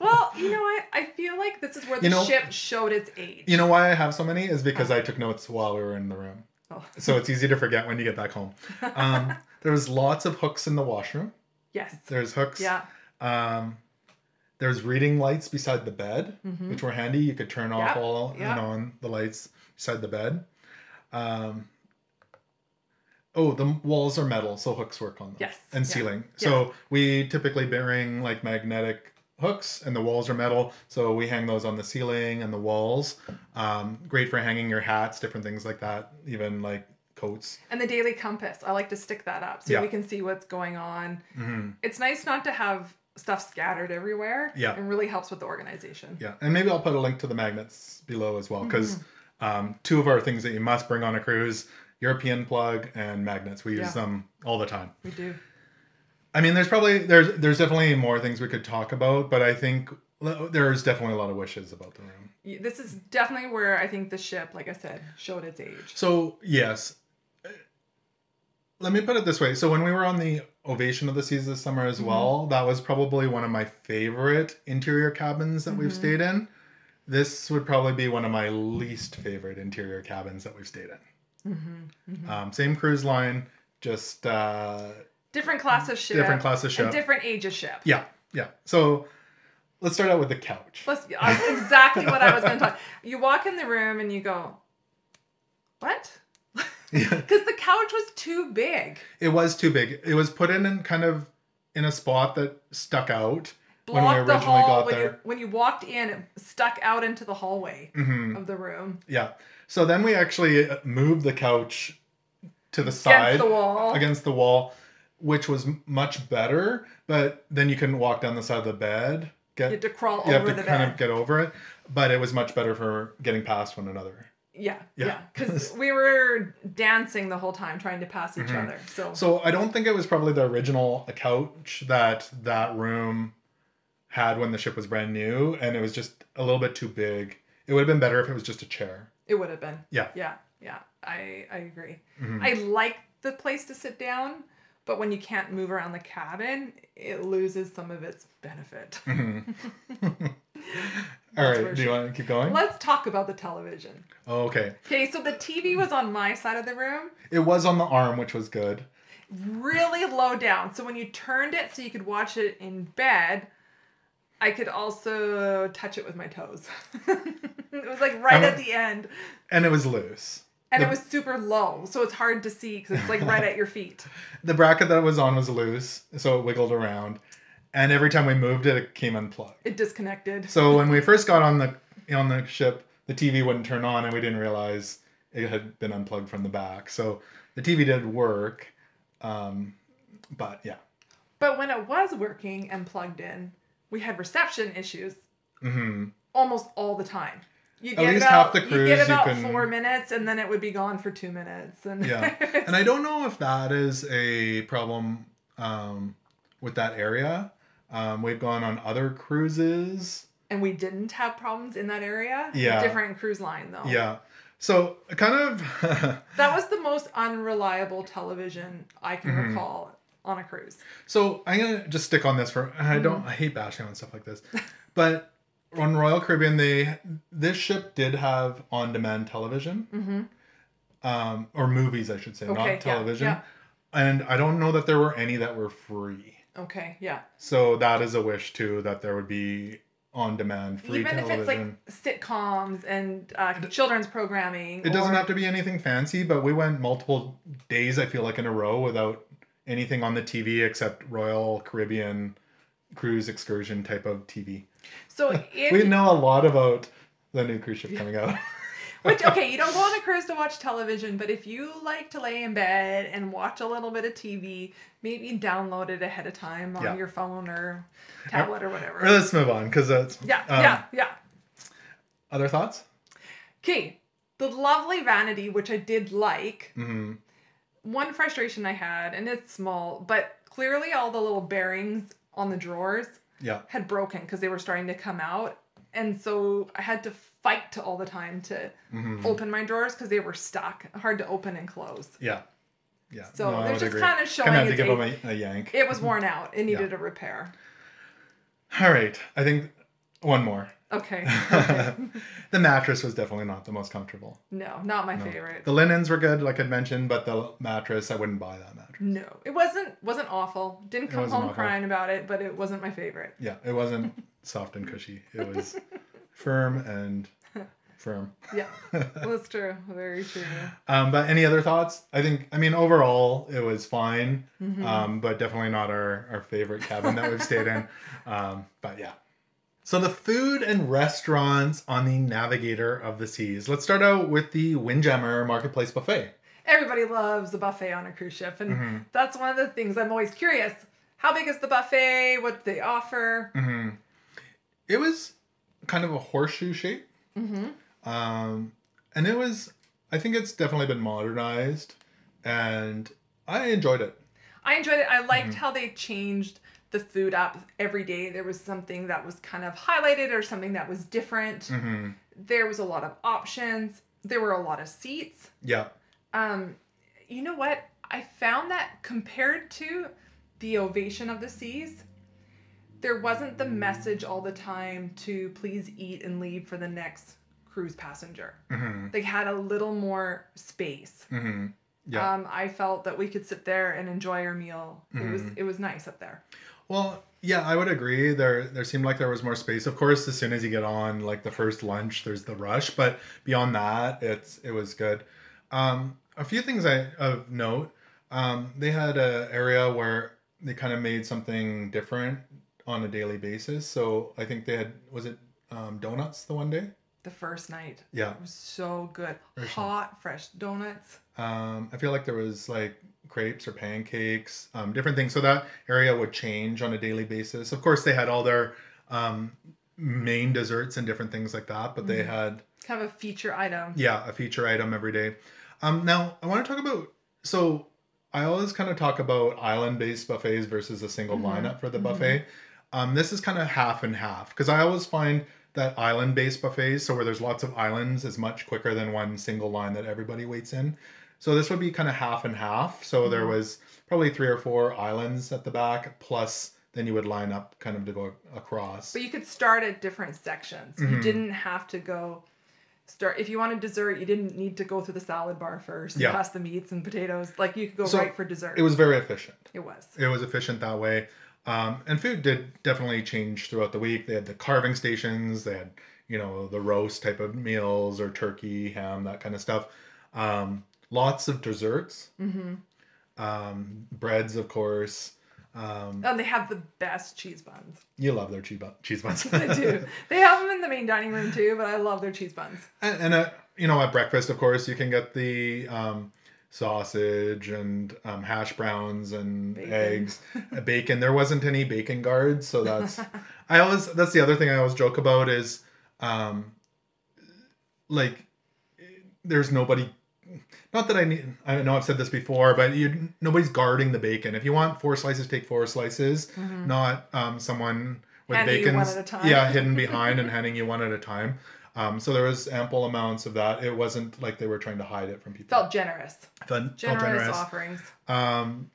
Well, you know what? I feel like this is where the you know, ship showed its age. You know why I have so many? Is because I took notes while we were in the room. Oh. So it's easy to forget when you get back home. Um, there was lots of hooks in the washroom. Yes. There's hooks. Yeah. Um, there's reading lights beside the bed, mm-hmm. which were handy. You could turn yep. off all yep. and on the lights beside the bed. Um, oh, the walls are metal, so hooks work on them. Yes. And ceiling. Yeah. So yeah. we typically bring like magnetic hooks, and the walls are metal, so we hang those on the ceiling and the walls. Um, great for hanging your hats, different things like that, even like coats. And the daily compass, I like to stick that up so yeah. we can see what's going on. Mm-hmm. It's nice not to have stuff scattered everywhere. Yeah. It really helps with the organization. Yeah, and maybe I'll put a link to the magnets below as well, because mm-hmm. um, two of our things that you must bring on a cruise, European plug and magnets. We yeah. use them all the time. We do. I mean, there's probably, there's there's definitely more things we could talk about, but I think there's definitely a lot of wishes about the room. This is definitely where I think the ship, like I said, showed its age. So, yes. Let me put it this way. So when we were on the Ovation of the Seas this summer as mm-hmm. well, that was probably one of my favorite interior cabins that mm-hmm. we've stayed in. This would probably be one of my least favorite interior cabins that we've stayed in. Mm-hmm. Mm-hmm. Um, same cruise line, just... Uh, Different class of ship. Different class of ship. And different age of ship. Yeah, yeah. So let's start out with the couch. Let's, that's exactly what I was going to talk. You walk in the room and you go, what? Because yeah. the couch was too big. It was too big. It was put in, in kind of in a spot that stuck out. blocked when we originally the hall, got when there. You, when you walked in, it stuck out into the hallway mm-hmm. of the room. Yeah. So then we actually moved the couch to the side. Against the wall. Against the wall, which was much better. But then you couldn't walk down the side of the bed. Get, you had to crawl over the bed. You have to kind bed. of get over it. But it was much better for getting past one another. Yeah, yeah, because yeah. we were dancing the whole time trying to pass each mm-hmm. other. So so I don't think it was probably the original couch that that room had when the ship was brand new, and it was just a little bit too big. It would have been better if it was just a chair. It would have been. Yeah. Yeah, yeah, I, I agree. Mm-hmm. I like the place to sit down, but when you can't move around the cabin, it loses some of its benefit. Mm-hmm. All right, do you want to keep going? Let's talk about the television. Oh, okay. Okay, so the T V was on my side of the room. It was on the arm, which was good. Really low down. So when you turned it so you could watch it in bed, I could also touch it with my toes. It was like right and at it, the end. And it was loose. And the, it was super low, so it's hard to see because it's like right at your feet. The bracket that it was on was loose, so it wiggled around. And every time we moved it, it came unplugged. It disconnected. So when we first got on the on the ship, the T V wouldn't turn on, and we didn't realize it had been unplugged from the back. So the T V did work, um, but yeah. But when it was working and plugged in, we had reception issues mm-hmm. almost all the time. You get At least about, half the cruise, you get about you can... four minutes, and then it would be gone for two minutes. And yeah, and I don't know if that is a problem um, with that area. Um, we've gone on other cruises. And we didn't have problems in that area. Yeah. Different cruise line, though. Yeah. So, kind of... that was the most unreliable television I can mm-hmm. recall on a cruise. So, I'm going to just stick on this for... I don't... Mm-hmm. I hate bashing on stuff like this. But on Royal Caribbean, they... This ship did have on-demand television. Mm-hmm. Um, or movies, I should say. Okay, not television. Yeah, yeah. And I don't know that there were any that were free. Okay, yeah. So that is a wish, too, that there would be on-demand free Even television. If it's like sitcoms and uh, children's programming. It or... doesn't have to be anything fancy, but we went multiple days, I feel like, in a row without anything on the T V except Royal Caribbean cruise excursion type of T V. So if... We know a lot about the new cruise ship coming out. Which, okay, you don't go on a cruise to watch television, but if you like to lay in bed and watch a little bit of T V, maybe download it ahead of time on yeah. your phone or tablet or whatever. Or let's move on, because that's... Yeah, um, yeah, yeah. Other thoughts? Okay, the lovely vanity, which I did like. Mm-hmm. One frustration I had, and it's small, but clearly all the little bearings on the drawers yeah. had broken because they were starting to come out. And so I had to fight all the time to mm-hmm. open my drawers because they were stuck. Hard to open and close. Yeah. Yeah. So no, they're just kind of showing kind of had to give them a, a yank. It was worn out. It needed yeah. a repair. All right. I think one more. Okay. okay. The mattress was definitely not the most comfortable. No, not my no. favorite. The linens were good, like I mentioned, but the mattress, I wouldn't buy that mattress. No, it wasn't wasn't awful. Didn't come home awful. crying about it, but it wasn't my favorite. Yeah, it wasn't soft and cushy. It was firm and firm. Yeah, that's true. Very true. Um, but any other thoughts? I think, I mean, overall, it was fine, mm-hmm. um, but definitely not our, our favorite cabin that we've stayed in. Um, but yeah. So the food and restaurants on the Navigator of the Seas. Let's start out with the Windjammer Marketplace Buffet. Everybody loves a buffet on a cruise ship. And mm-hmm. that's one of the things I'm always curious. How big is the buffet? What do they offer? Mm-hmm. It was kind of a horseshoe shape. Mm-hmm. Um, and it was, I think it's definitely been modernized. And I enjoyed it. I enjoyed it. I liked mm-hmm. how they changed the food up every day. There was something that was kind of highlighted or something that was different. Mm-hmm. There was a lot of options. There were a lot of seats. Yeah. Um, you know what? I found that compared to the Ovation of the Seas, there wasn't the message all the time to please eat and leave for the next cruise passenger. Mm-hmm. They had a little more space. Mm-hmm. Yeah. Um, I felt that we could sit there and enjoy our meal. Mm-hmm. It was, it was nice up there. Well, yeah, I would agree. There there seemed like there was more space. Of course, as soon as you get on, like, the first lunch, there's the rush. But beyond that, it's it was good. Um, a few things I of note. Um, they had an area where they kind of made something different on a daily basis. So I think they had, was it um, donuts the one day? The first night. Yeah. It was so good. Fresh Hot, night. fresh donuts. Um, I feel like there was like crepes or pancakes, um, different things. So that area would change on a daily basis. Of course, they had all their um, main desserts and different things like that, but mm-hmm. they had... Kind of a feature item. Yeah, a feature item every day. Um, now, I want to talk about... So I always kind of talk about island-based buffets versus a single mm-hmm. lineup for the buffet. Mm-hmm. Um, this is kind of half and half, because I always find that island-based buffets, so where there's lots of islands, is much quicker than one single line that everybody waits in. So this would be kind of half and half. So mm-hmm. there was probably three or four islands at the back, plus then you would line up kind of to go across. But you could start at different sections. Mm-hmm. You didn't have to go... Start if you wanted dessert, you didn't need to go through the salad bar first and yeah. pass the meats and potatoes. Like you could go so right for dessert. It was very efficient. It was. It was efficient that way. Um, and food did definitely change throughout the week. They had the carving stations. They had, you know, the roast type of meals or turkey, ham, that kind of stuff. Um, lots of desserts. Mm-hmm. Um, breads, of course. Um, and they have the best cheese buns. You love their cheese buns. They do. They have them in the main dining room too, but I love their cheese buns. And, and uh, you know, at breakfast, of course, you can get the um, sausage and um, hash browns and bacon. eggs, bacon. There wasn't any bacon guards, so that's. I always. That's the other thing I always joke about is, um, like, there's nobody. Not that I need, I know I've said this before, but you nobody's guarding the bacon. If you want four slices, take four slices, mm-hmm. not um, someone with bacon, yeah, hidden behind and handing you one at a time. Um, so there was ample amounts of that. It wasn't like they were trying to hide it from people. Felt generous. Felt generous, felt generous. offerings. Um,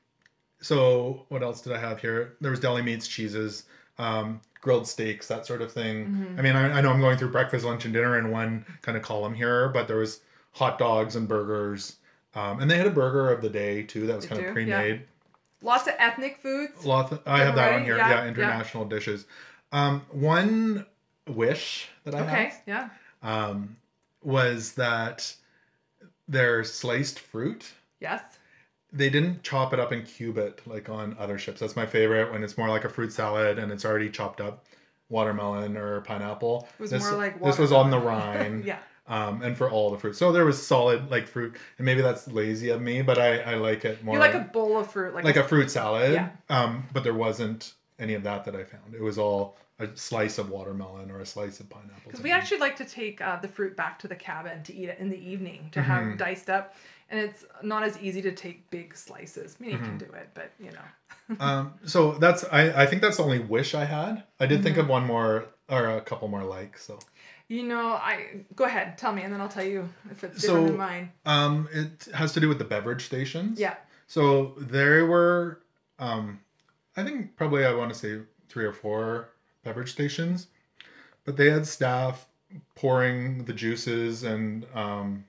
so what else did I have here? There was deli meats, cheeses, um, grilled steaks, that sort of thing. Mm-hmm. I mean, I, I know I'm going through breakfast, lunch, and dinner in one kind of column here, but there was hot dogs and burgers. Um, and they had a burger of the day, too, that was they kind do, of pre-made. Yeah. Lots of ethnic foods. Lots of, I have that on here. Yeah, yeah international yeah. dishes. Um, one wish that I okay, have yeah. um, was that their sliced fruit. Yes. They didn't chop it up and cube it like on other ships. That's my favorite, when it's more like a fruit salad and it's already chopped up watermelon or pineapple. It was this, more like watermelon. This was on the Rhine. yeah. Um, and for all the fruit. So there was solid, like, fruit. And maybe that's lazy of me, but I, I like it more. You like a bowl of fruit. Like, like a fruit salad. Yeah. Um, but there wasn't any of that that I found. It was all a slice of watermelon or a slice of pineapple. Because we actually like to take uh, the fruit back to the cabin to eat it in the evening, to have mm-hmm. diced up. And it's not as easy to take big slices. I mean, you mm-hmm. can do it, but, you know. um, so that's, I, I think that's the only wish I had. I did mm-hmm. think of one more, or a couple more like, so... You know, I go ahead, tell me, and then I'll tell you if it's different so, than mine. Um, it has to do with the beverage stations. Yeah. So there were, um, I think probably I want to say three or four beverage stations, but they had staff pouring the juices and um,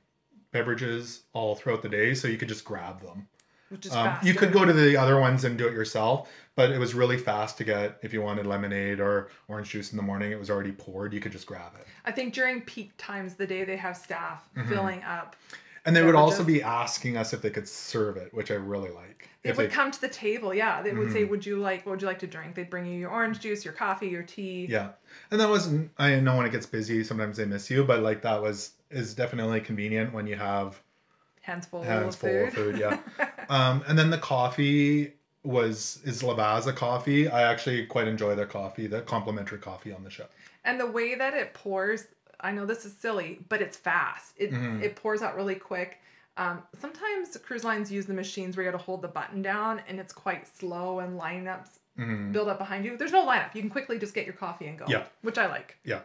beverages all throughout the day, so you could just grab them. Which is um, fast. You could go to the other ones and do it yourself, but it was really fast to get. If you wanted lemonade or orange juice in the morning, it was already poured. You could just grab it. I think during peak times of the day, they have staff mm-hmm. filling up. And they beverages. would also be asking us if they could serve it, which I really like. They if would they... come to the table, yeah. They mm-hmm. would say, "Would you like? What would you like to drink?" They'd bring you your orange juice, your coffee, your tea. Yeah, and that was. I know when it gets busy, sometimes they miss you, but like that was is definitely convenient when you have. Hands full, Hands full food. of food, yeah. um, and then the coffee was is Lavazza coffee. I actually quite enjoy their coffee, the complimentary coffee on the ship. And the way that it pours, I know this is silly, but it's fast. It mm-hmm. it pours out really quick. Um, sometimes the cruise lines use the machines where you got to hold the button down, and it's quite slow and lineups mm-hmm. build up behind you. There's no lineup. You can quickly just get your coffee and go. Yeah, which I like. Yeah.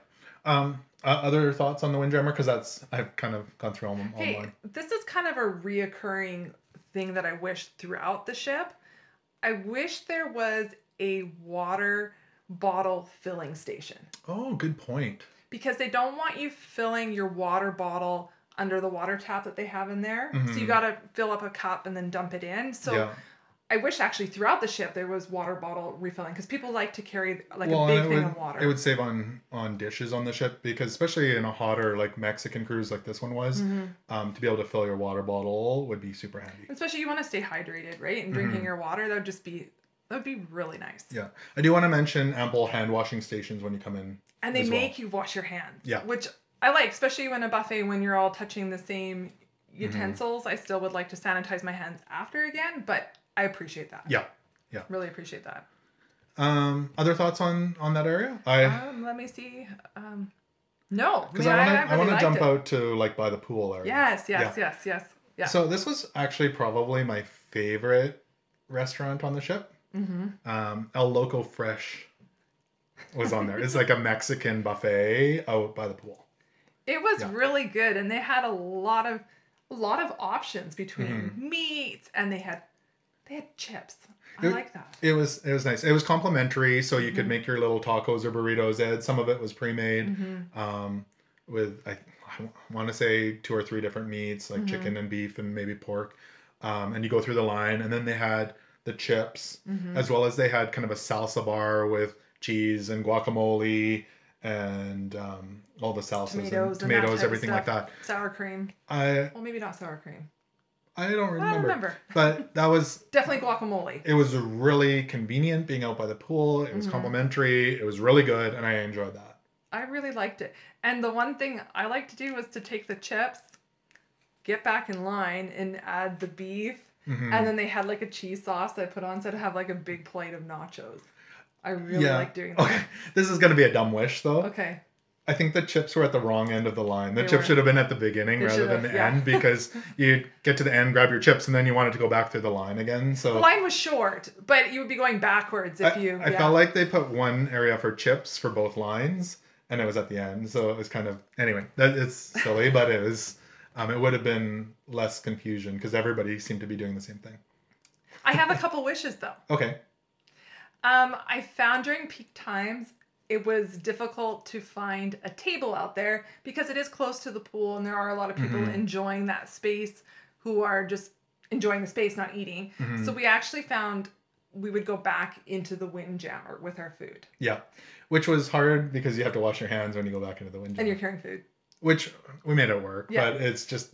Um, uh, other thoughts on the Windjammer? Because that's I've kind of gone through all online. Hey, this is kind of a reoccurring thing that I wish throughout the ship. I wish there was a water bottle filling station. Oh, good point. Because they don't want you filling your water bottle under the water tap that they have in there. Mm-hmm. So you got to fill up a cup and then dump it in. So. Yeah. I wish actually throughout the ship there was water bottle refilling because people like to carry like well, a big thing would, of water. It would save on, on dishes on the ship because especially in a hotter like Mexican cruise like this one was, mm-hmm. um, to be able to fill your water bottle would be super handy. Especially you want to stay hydrated, right? And drinking mm-hmm. your water, that would just be That would be really nice. Yeah. I do want to mention ample hand washing stations when you come in. And they make well. you wash your hands. Yeah. Which I like, especially when a buffet, when you're all touching the same utensils. Mm-hmm. I still would like to sanitize my hands after again, but I appreciate that. Yeah. Yeah. Really appreciate that. Um, other thoughts on, on that area? I, um, let me see. Um, no. Because I, mean, I want to I, I really jump it. out to like by the pool area. Yes, yes, yeah. yes, yes. Yeah. So this was actually probably my favorite restaurant on the ship. Mm-hmm. Um, El Loco Fresh was on there. It's like a Mexican buffet out by the pool. It was yeah. really good, and they had a lot of a lot of options between mm-hmm. meats, and they had they had chips. I it, like that. It was it was nice. It was complimentary, so you mm-hmm. could make your little tacos or burritos. Ed, some of it was pre-made mm-hmm. um, with I, I want to say two or three different meats, like mm-hmm. chicken and beef and maybe pork. Um, and you go through the line, and then they had the chips, mm-hmm. as well as they had kind of a salsa bar with cheese and guacamole and um, all the salsas, tomatoes, and tomatoes, and everything like that. Sour cream. I, well, maybe not sour cream. I don't remember. I don't remember. But that was... Definitely guacamole. It was really convenient being out by the pool. It was mm-hmm. complimentary. It was really good, and I enjoyed that. I really liked it. And the one thing I like to do was to take the chips, get back in line, and add the beef. Mm-hmm. And then they had like a cheese sauce that I put on, so to have like a big plate of nachos. I really yeah. like doing that. Okay. This is going to be a dumb wish though. Okay. I think the chips were at the wrong end of the line. The they chips were. should have been at the beginning they rather than the yeah. end, because you get to the end, grab your chips, and then you wanted to go back through the line again. So the line was short, but you would be going backwards if I, you... I yeah. felt like they put one area for chips for both lines, and it was at the end. So it was kind of... Anyway, that, it's silly, but it was... Um, it would have been less confusion because everybody seemed to be doing the same thing. I have a couple wishes though. Okay. Um, I found during peak times, it was difficult to find a table out there because it is close to the pool and there are a lot of people mm-hmm. enjoying that space who are just enjoying the space, not eating. Mm-hmm. So we actually found we would go back into the Windjammer with our food. Yeah. Which was hard because you have to wash your hands when you go back into the Windjammer. And you're carrying food. Which we made it work, yeah. but it's just,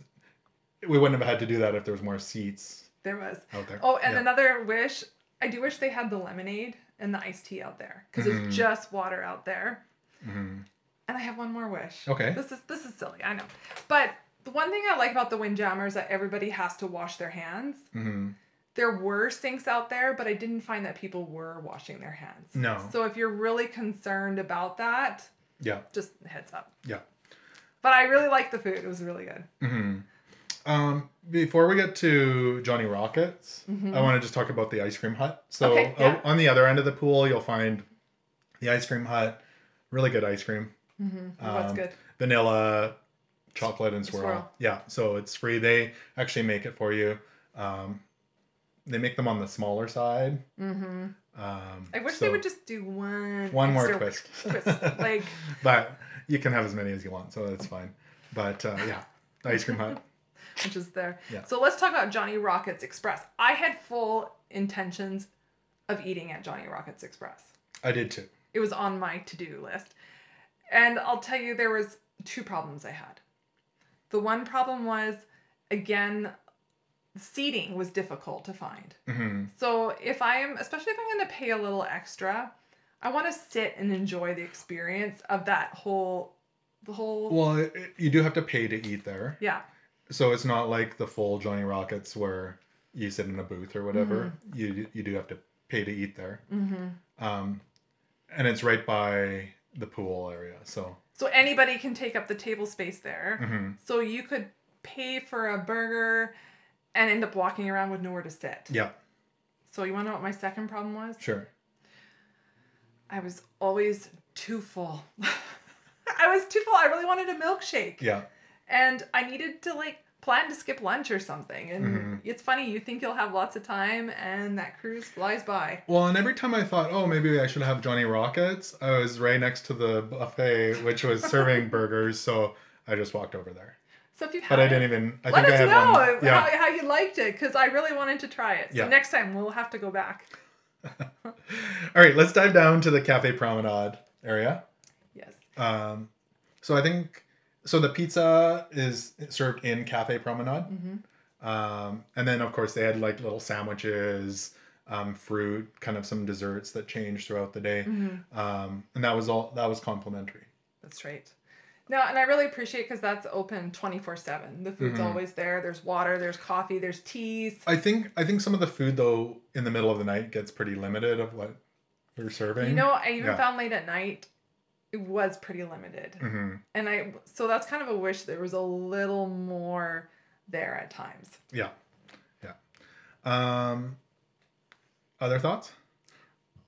we wouldn't have had to do that if there was more seats. There was. Out there. Oh, and yeah. another wish, I do wish they had the lemonade and the iced tea out there, because mm-hmm. it's just water out there. Mm-hmm. And I have one more wish. Okay. This is this is silly, I know. But the one thing I like about the Windjammer is that everybody has to wash their hands. Mm-hmm. There were sinks out there, but I didn't find that people were washing their hands. No. So if you're really concerned about that, yeah, just heads up. Yeah. But I really liked the food. It was really good. Mm-hmm. Um, before we get to Johnny Rockets, mm-hmm. I want to just talk about the ice cream hut. So okay, yeah. on the other end of the pool, you'll find the ice cream hut. Really good ice cream. Mm-hmm. Oh, um, that's good. Vanilla, chocolate, and swirl. swirl. Yeah. So it's free. They actually make it for you. Um, they make them on the smaller side. Mm-hmm. Um, I wish so they would just do one. One more twist. twist. Like, but... You can have as many as you want, so that's fine. But uh, yeah, the ice cream hut. Which is there. Yeah. So let's talk about Johnny Rockets Express. I had full intentions of eating at Johnny Rockets Express. I did too. It was on my to-do list. And I'll tell you, there was two problems I had. The one problem was, again, seating was difficult to find. Mm-hmm. So if I am, especially if I'm going to pay a little extra... I want to sit and enjoy the experience of that whole, the whole... Well, it, you do have to pay to eat there. Yeah. So it's not like the full Johnny Rockets where you sit in a booth or whatever. Mm-hmm. You you do have to pay to eat there. Mm-hmm. Um, and it's right by the pool area, so... So anybody can take up the table space there. Mm-hmm. So you could pay for a burger and end up walking around with nowhere to sit. Yeah. So you want to know what my second problem was? Sure. I was always too full. I was too full. I really wanted a milkshake. Yeah. And I needed to like plan to skip lunch or something. And mm-hmm. it's funny, you think you'll have lots of time and that cruise flies by. Well, and every time I thought, oh, maybe I should have Johnny Rockets, I was right next to the buffet, which was serving burgers. So I just walked over there. So if you have But I didn't even... I let think us I had know one, yeah. how, how you liked it, because I really wanted to try it. So yeah. next time we'll have to go back. All right, let's dive down to the Cafe Promenade area. Yes. Um, so I think, so the pizza is served in Cafe Promenade. Mm-hmm. Um, and then, of course, they had like little sandwiches, um, fruit, kind of some desserts that change throughout the day. Mm-hmm. Um, and that was all, that was complimentary. That's right. No, and I really appreciate because that's open twenty-four seven. The food's mm-hmm. always there. There's water, there's coffee, there's teas. I think I think some of the food, though, in the middle of the night gets pretty limited of what we're serving. You know, I even yeah. found late at night, it was pretty limited. Mm-hmm. And I, so that's kind of a wish there was a little more there at times. Yeah, yeah. Um, other thoughts?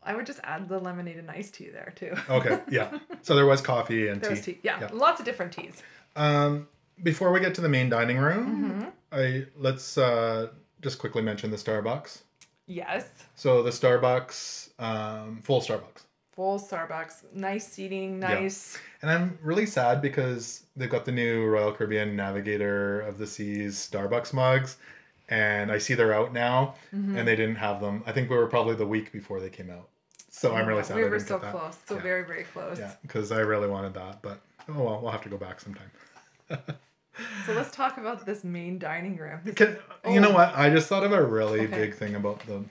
I would just add the lemonade and iced tea there too. Okay, yeah. So there was coffee and there tea. Was tea. Yeah. yeah, lots of different teas. Um, before we get to the main dining room, mm-hmm. I let's uh, just quickly mention the Starbucks. Yes. So the Starbucks, um, full Starbucks. Full Starbucks, nice seating, nice. Yeah. And I'm really sad because they've got the new Royal Caribbean Navigator of the Seas Starbucks mugs. And I see they're out now, mm-hmm. and they didn't have them. I think we were probably the week before they came out. So I'm really sad. We were so close. So yeah. very, very close. Yeah, because I really wanted that. But, oh, well, we'll have to go back sometime. So let's talk about this main dining room. Can, oh. You know what? I just thought of a really okay. big thing about the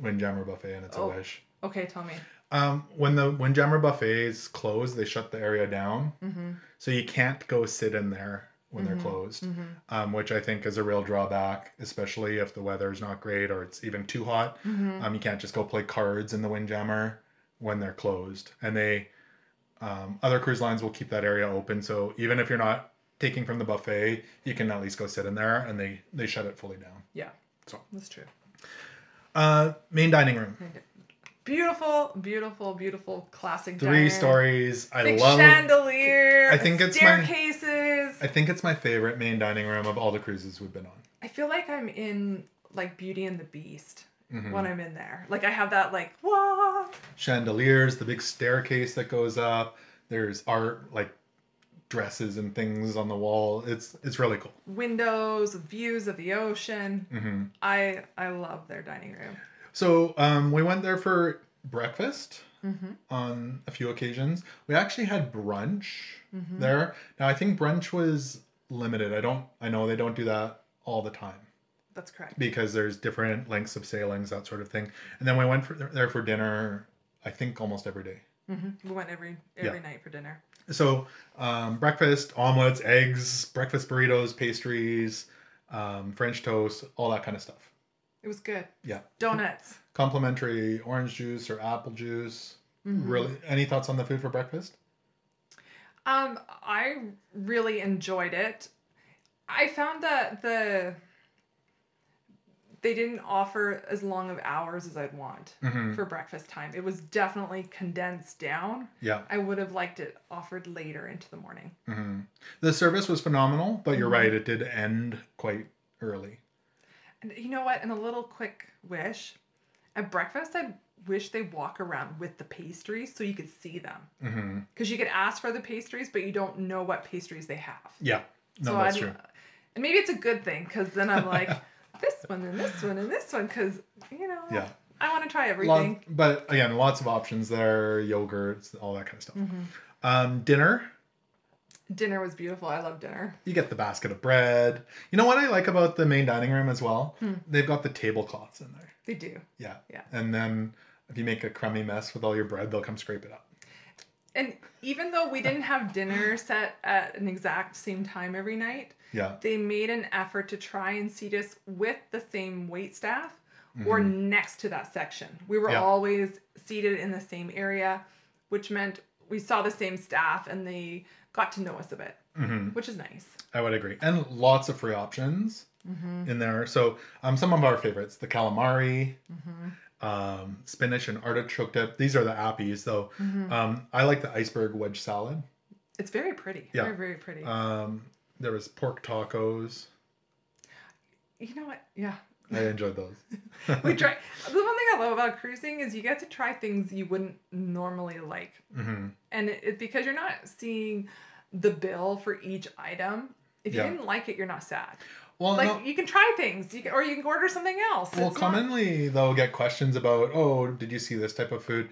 Windjammer Buffet, and it's oh. a wish. Okay, tell me. Um, when the Windjammer Buffet is closed, they shut the area down. Mm-hmm. So you can't go sit in there when mm-hmm. they're closed, mm-hmm. um, which I think is a real drawback, especially if the weather is not great or it's even too hot. Mm-hmm. Um, you can't just go play cards in the Windjammer when they're closed. And they, um, other cruise lines will keep that area open. So even if you're not taking from the buffet, you can at least go sit in there, and they, they shut it fully down. Yeah, so that's true. Uh, main dining room. Beautiful, beautiful, beautiful classic dining room. Three stories. I Big love chandelier. I think it's staircases. My... I think it's my favorite main dining room of all the cruises we've been on. I feel like I'm in like Beauty and the Beast mm-hmm. when I'm in there. Like I have that like, whoa. Chandeliers, the big staircase that goes up. There's art, like dresses and things on the wall. It's it's really cool. Windows, views of the ocean. Mm-hmm. I I love their dining room. So um, we went there for breakfast. Mm-hmm. On a few occasions. We actually had brunch mm-hmm. there. Now, I think brunch was limited. I don't, I know they don't do that all the time. That's correct. Because there's different lengths of sailings, that sort of thing. And then we went for, there for dinner, I think almost every day. Mm-hmm. We went every, every yeah. night for dinner. So um, breakfast, omelets, eggs, breakfast burritos, pastries, um, French toast, all that kind of stuff. It was good. Yeah. Donuts. Complimentary orange juice or apple juice. Mm-hmm. Really, any thoughts on the food for breakfast? Um, I really enjoyed it. I found that the they didn't offer as long of hours as I'd want mm-hmm. for breakfast time. It was definitely condensed down. Yeah. I would have liked it offered later into the morning. Mm-hmm. The service was phenomenal, but you're mm-hmm. right, it did end quite early. And you know what? And a little quick wish. At breakfast, I wish they walk around with the pastries so you could see them. Because mm-hmm. you could ask for the pastries, but you don't know what pastries they have. Yeah. No, so that's I'd, true. And maybe it's a good thing because then I'm like, this one and this one and this one because, you know, yeah. I want to try everything. Lot, but again, lots of options there. Yogurts, all that kind of stuff. Mm-hmm. Um, dinner. Dinner was beautiful. I love dinner. You get the basket of bread. You know what I like about the main dining room as well? Hmm. They've got the tablecloths in there. They do. Yeah. Yeah. And then if you make a crummy mess with all your bread, they'll come scrape it up. And even though we didn't have dinner set at an exact same time every night, yeah. they made an effort to try and seat us with the same waitstaff mm-hmm. or next to that section. We were yeah. always seated in the same area, which meant we saw the same staff and they got to know us a bit, mm-hmm. which is nice. I would agree. And lots of free options mm-hmm. in there. So um, some of our favorites, the calamari, mm-hmm. um, spinach and artichoke dip. These are the appies, though. Mm-hmm. Um, I like the iceberg wedge salad. It's very pretty. Yeah. Very, very pretty. Um, there was pork tacos. You know what? Yeah. I enjoyed those. we try. The one thing I love about cruising is you get to try things you wouldn't normally like. Mm-hmm. And it's it, because you're not seeing the bill for each item. If yeah. you didn't like it, you're not sad. Well, like, no, you can try things you can, or you can order something else. Well, it's commonly not... they'll get questions about, oh, did you see this type of food?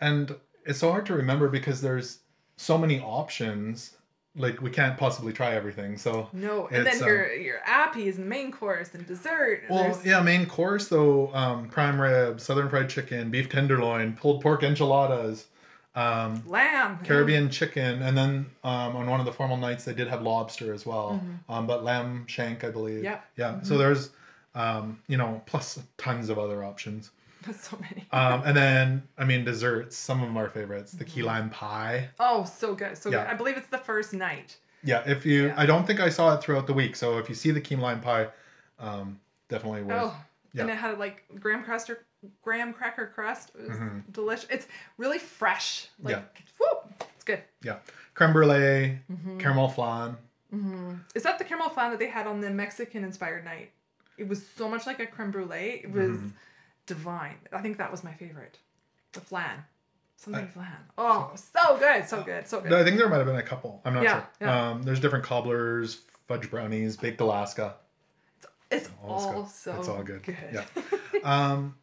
And it's so hard to remember because there's so many options like we can't possibly try everything. So no, and then your um, your appies and main course and dessert. Well, there's... yeah, main course though, um, prime rib, southern fried chicken, beef tenderloin, pulled pork enchiladas, um, lamb, Caribbean chicken, and then um, on one of the formal nights they did have lobster as well, mm-hmm. um, but lamb shank, I believe. Yeah, yeah. Mm-hmm. So there's, um, you know, plus tons of other options. That's so many. um, and then, I mean, desserts. Some of our favorites. The key lime pie. Oh, so good. So yeah. good. I believe it's the first night. Yeah. If you, yeah. I don't think I saw it throughout the week. So if you see the key lime pie, um, definitely worth. Oh, yeah. And it had like graham cracker, graham cracker crust. It was mm-hmm. delicious. It's really fresh. Like, yeah. Whoop, it's good. Yeah. Creme brulee, mm-hmm. caramel flan. Mm-hmm. Is that the caramel flan that they had on the Mexican-inspired night? It was so much like a creme brulee. It was... Mm-hmm. Divine. I think that was my favorite. The flan. Something I, flan. Oh, so good. So good. So good. I think there might have been a couple. I'm not yeah, sure. Yeah. Um, there's different cobblers, fudge brownies, baked Alaska. It's, it's Alaska. all so It's all good. good. Yeah. um,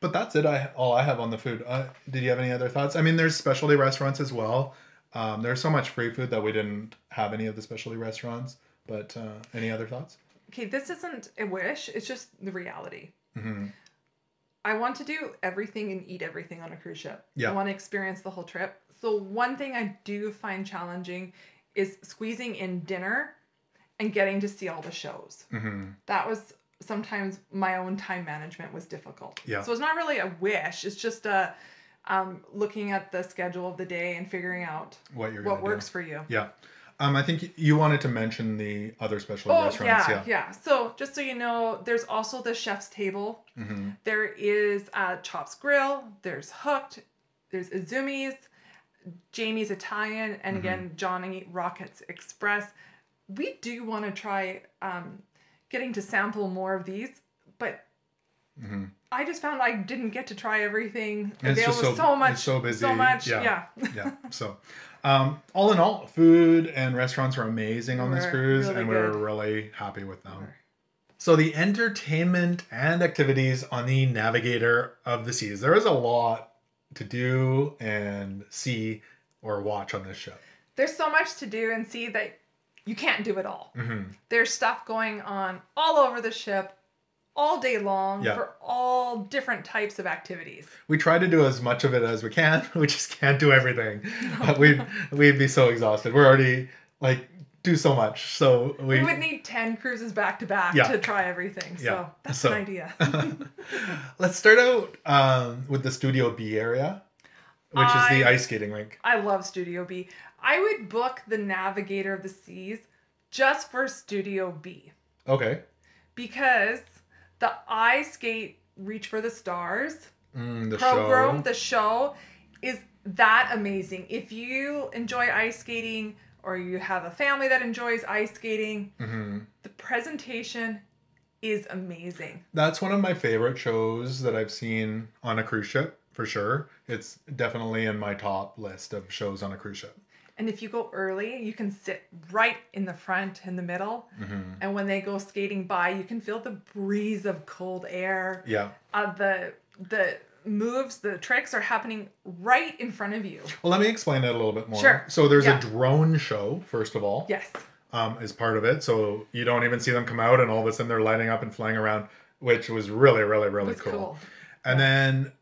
but that's it. I All I have on the food. Uh, did you have any other thoughts? I mean, there's specialty restaurants as well. Um, there's so much free food that we didn't have any of the specialty restaurants. But uh, any other thoughts? Okay, this isn't a wish. It's just the reality. Mm-hmm. I want to do everything and eat everything on a cruise ship. Yeah. I want to experience the whole trip. So one thing I do find challenging is squeezing in dinner and getting to see all the shows. Mm-hmm. That was sometimes my own time management was difficult. Yeah. So it's not really a wish. It's just a, um, looking at the schedule of the day and figuring out what, you're what works do. for you. Yeah. Um, I think you wanted to mention the other specialty oh, restaurants. Yeah, yeah, yeah. So just so you know, there's also the Chef's Table. Mm-hmm. There is uh, Chop's Grill. There's Hooked. There's Izumi's, Jamie's Italian, and mm-hmm. again, Johnny Rockets Express. We do want to try um, getting to sample more of these, but mm-hmm. I just found I didn't get to try everything. There was so, so much. It's so busy. So much. Yeah. Yeah. yeah. So... Um, all in all, food and restaurants were amazing on we're this cruise, really and we we're really happy with them. Sure. So the entertainment and activities on the Navigator of the Seas. There is a lot to do and see or watch on this ship. There's so much to do and see that you can't do it all. Mm-hmm. There's stuff going on all over the ship, all day long, yeah. for all different types of activities. We try to do as much of it as we can. We just can't do everything. No. We'd, we'd be so exhausted. We're already, like, do so much. So we, we would need ten cruises back to back yeah. to try everything. So yeah. that's so. an idea. Let's start out um, with the Studio B area, which I, is the ice skating rink. I love Studio B. I would book the Navigator of the Seas just for Studio B. Okay. Because... the ice skate Reach for the Stars mm, the program, show. the show, is that amazing. If you enjoy ice skating or you have a family that enjoys ice skating, mm-hmm. the presentation is amazing. That's one of my favorite shows that I've seen on a cruise ship, for sure. It's definitely in my top list of shows on a cruise ship. And if you go early, you can sit right in the front, in the middle. Mm-hmm. And when they go skating by, you can feel the breeze of cold air. Yeah. Uh, the the moves, the tricks are happening right in front of you. Well, let me explain that a little bit more. Sure. So there's yeah. a drone show, first of all. Yes. Um, is part of it. So you don't even see them come out and all of a sudden they're lighting up and flying around, which was really, really, really cool. cool. And yeah. then...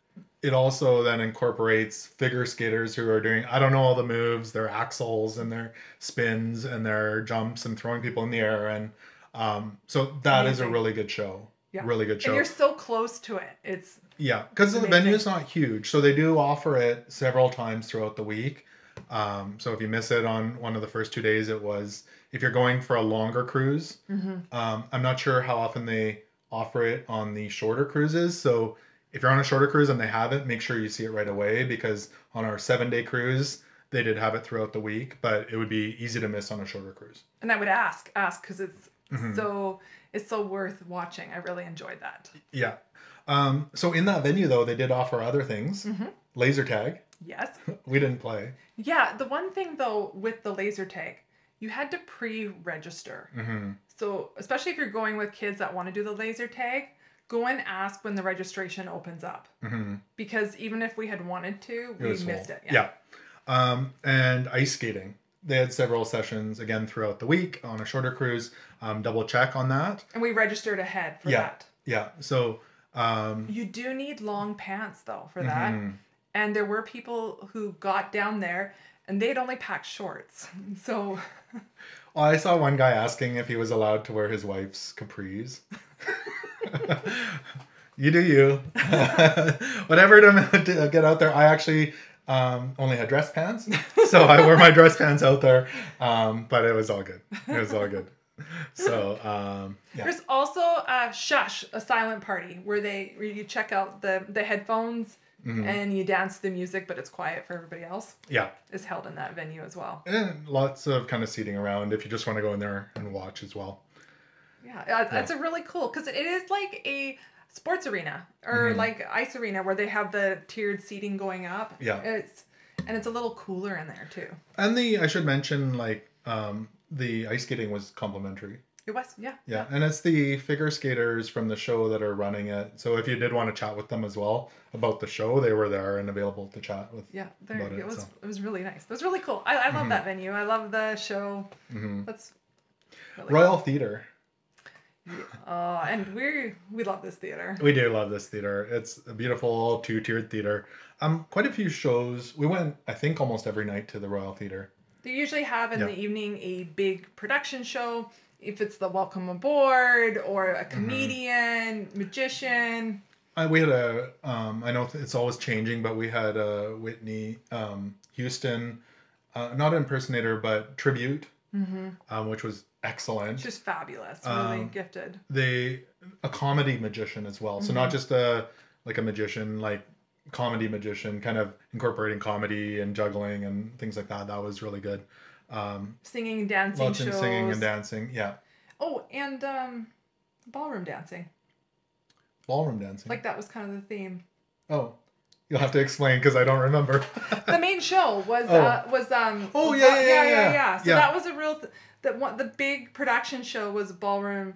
it also then incorporates figure skaters who are doing, I don't know all the moves, their axles and their spins and their jumps and throwing people in the air. And um, so that amazing. is a really good show. Yeah. Really good show. And you're so close to it. It's Yeah, because the venue is not huge. So they do offer it several times throughout the week. Um, so if you miss it on one of the first two days, it was, if you're going for a longer cruise, mm-hmm. um, I'm not sure how often they offer it on the shorter cruises. So... if you're on a shorter cruise and they have it, make sure you see it right away, because on our seven-day cruise, they did have it throughout the week, but it would be easy to miss on a shorter cruise. And I would ask, ask, because it's mm-hmm. so it's so worth watching. I really enjoyed that. Yeah. Um, so in that venue, though, they did offer other things. Mm-hmm. Laser tag. Yes. We didn't play. Yeah. The one thing, though, with the laser tag, you had to pre-register. Mm-hmm. So especially if you're going with kids that want to do the laser tag, go and ask when the registration opens up. Mm-hmm. Because even if we had wanted to, we missed it. Yeah. yeah. Um, and ice skating. They had several sessions, again, throughout the week on a shorter cruise. Um, double check on that. And we registered ahead for yeah, that. Yeah, so... Um, you do need long pants, though, for that. Mm-hmm. And there were people who got down there, and they'd only packed shorts. So... Well, I saw one guy asking if he was allowed to wear his wife's capris. You do you. Whatever to get out there. I actually... Um, only had dress pants, so I wore my dress pants out there, um, but it was all good. It was all good. So um, yeah. There's also a shush, a silent party where they where you check out the the headphones mm-hmm. and you dance to the music, but it's quiet for everybody else. Yeah, is held in that venue as well. And lots of kind of seating around if you just want to go in there and watch as well. Yeah, that's yeah. a really cool because it is like a. sports arena or mm-hmm. like ice arena where they have the tiered seating going up. Yeah. It's and it's a little cooler in there too. And the I should mention like um the ice skating was complimentary. It was, yeah. Yeah. And it's the figure skaters from the show that are running it. So if you did want to chat with them as well about the show, they were there and available to chat with. Yeah, there about it, it was so. It was really nice. It was really cool. I, I love mm-hmm. that venue. I love the show. Mm-hmm. That's really Royal cool. Theater. Uh, and we we love this theater. We do love this theater. It's a beautiful two-tiered theater. Um, quite a few shows. We went, I think, almost every night to the Royal Theater. They usually have in yeah. the evening a big production show. If it's the Welcome Aboard or a comedian, mm-hmm. magician. I, we had a, um, I know it's always changing, but we had a Whitney um, Houston, uh, not impersonator, but tribute, mm-hmm. um, which was excellent. Just fabulous. Really um, gifted. They a comedy magician as well. So mm-hmm. not just a like a magician, like comedy magician, kind of incorporating comedy and juggling and things like that. That was really good. Um, singing and dancing. Lots of singing and dancing. Yeah. Oh, and um, ballroom dancing. Ballroom dancing. Like that was kind of the theme. Oh. You'll have to explain because I don't remember. The main show was oh. uh, was um. Oh yeah, uh, yeah, yeah, yeah, yeah, yeah. So yeah. that was a real th- that one. The big production show was a ballroom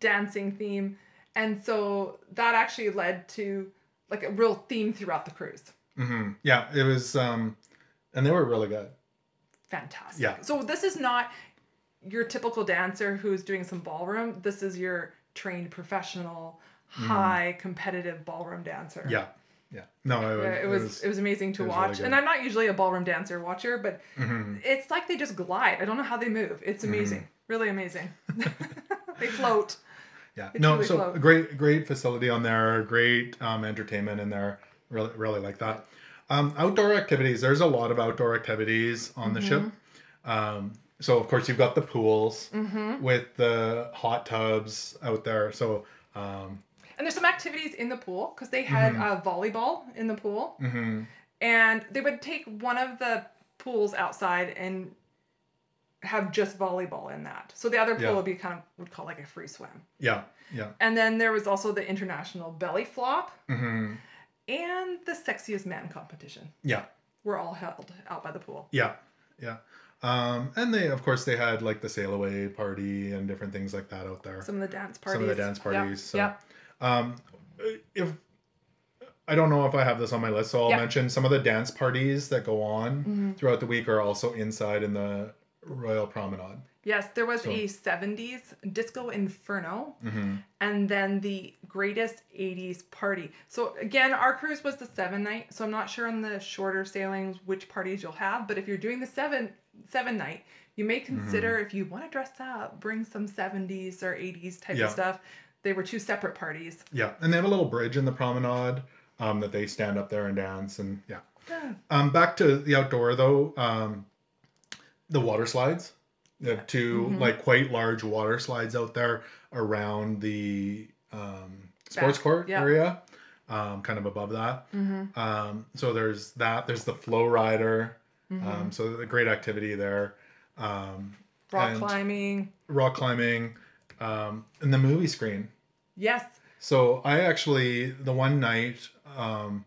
dancing theme, and so that actually led to like a real theme throughout the cruise. Mm-hmm. Yeah, it was um, and they were really good. Fantastic. Yeah. So this is not your typical dancer who's doing some ballroom. This is your trained professional, mm-hmm. high competitive ballroom dancer. Yeah. Yeah. No, it, it, it was, was it was amazing to was watch. Really and I'm not usually a ballroom dancer watcher, but mm-hmm. it's like they just glide. I don't know how they move. It's amazing. Mm-hmm. Really amazing. They float. Yeah. They no, so float. great great facility on there, great um, entertainment in there. Really really like that. Um, outdoor activities. There's a lot of outdoor activities on the mm-hmm. ship. Um, so of course you've got the pools mm-hmm. with the hot tubs out there. So um And there's some activities in the pool because they had mm-hmm. uh, volleyball in the pool. Mm-hmm. And they would take one of the pools outside and have just volleyball in that. So the other pool yeah. would be kind of, would call like a free swim. Yeah, yeah. And then there was also the international belly flop mm-hmm. and the sexiest man competition. Yeah. Were all held out by the pool. Yeah, yeah. Um, and they, of course, they had like the sail away party and different things like that out there. Some of the dance parties. Some of the dance parties. Yeah. So. yeah. Um, if I don't know if I have this on my list, so I'll yep. mention some of the dance parties that go on mm-hmm. throughout the week are also inside in the Royal Promenade. Yes, there was so. a seventies disco inferno mm-hmm. and then the greatest eighties party. So again, our cruise was the seven night. So I'm not sure on the shorter sailings which parties you'll have, but if you're doing the seven seven night, you may consider mm-hmm. if you want to dress up, bring some seventies or eighties type yeah. of stuff. They were two separate parties. Yeah, and they have a little bridge in the promenade um, that they stand up there and dance. And yeah. yeah. Um, back to the outdoor, though, um, the water slides. They have two mm-hmm. like quite large water slides out there around the um, sports Back. court yeah. area, um, kind of above that. Mm-hmm. Um, so there's that. There's the Flow Rider. Mm-hmm. Um, so a great activity there. Um, rock climbing. Rock climbing. Um, and the movie screen. Yes. So I actually, the one night, um,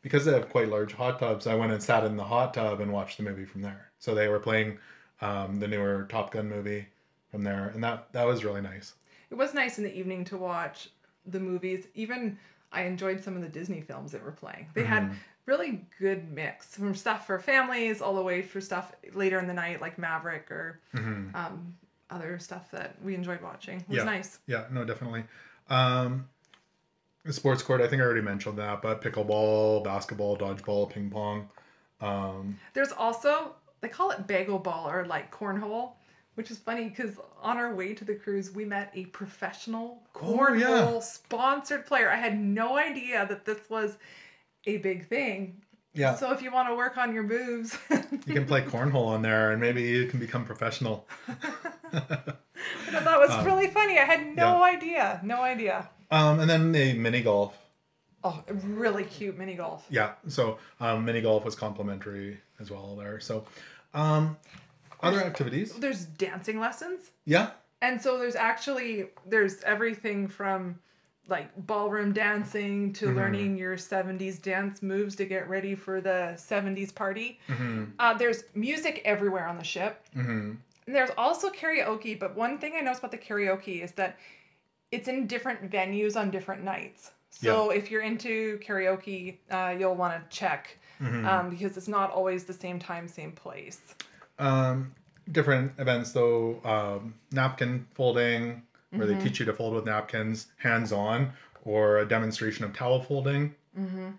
because they have quite large hot tubs, I went and sat in the hot tub and watched the movie from there. So they were playing um, the newer Top Gun movie from there. And that, that was really nice. It was nice in the evening to watch the movies. Even I enjoyed some of the Disney films that were playing. They mm-hmm. had really good mix from stuff for families all the way through stuff later in the night like Maverick or mm-hmm. um, other stuff that we enjoyed watching. It was yeah. nice. Yeah, no, definitely. Um, the sports court, I think I already mentioned that, but pickleball, basketball, dodgeball, ping pong. Um, There's also, they call it bagel ball or like cornhole, which is funny because on our way to the cruise, we met a professional cornhole oh, yeah. sponsored player. I had no idea that this was a big thing. Yeah. So if you want to work on your moves. You can play cornhole on there and maybe you can become professional. I thought it was um, really funny. I had no yeah. idea. No idea. Um, and then the mini golf. Oh, really cute mini golf. Yeah. So um, mini golf was complimentary as well there. So um, other activities. There's dancing lessons. Yeah. And so there's actually, there's everything from like ballroom dancing to mm-hmm. learning your seventies dance moves to get ready for the seventies party. Mm-hmm. Uh, there's music everywhere on the ship. Mm-hmm. And there's also karaoke, but one thing I noticed about the karaoke is that it's in different venues on different nights. So yeah. if you're into karaoke, uh, you'll want to check mm-hmm. um, because it's not always the same time, same place. Um, different events though, um, napkin folding, where mm-hmm. they teach you to fold with napkins, hands-on, or a demonstration of towel folding. Mm-hmm.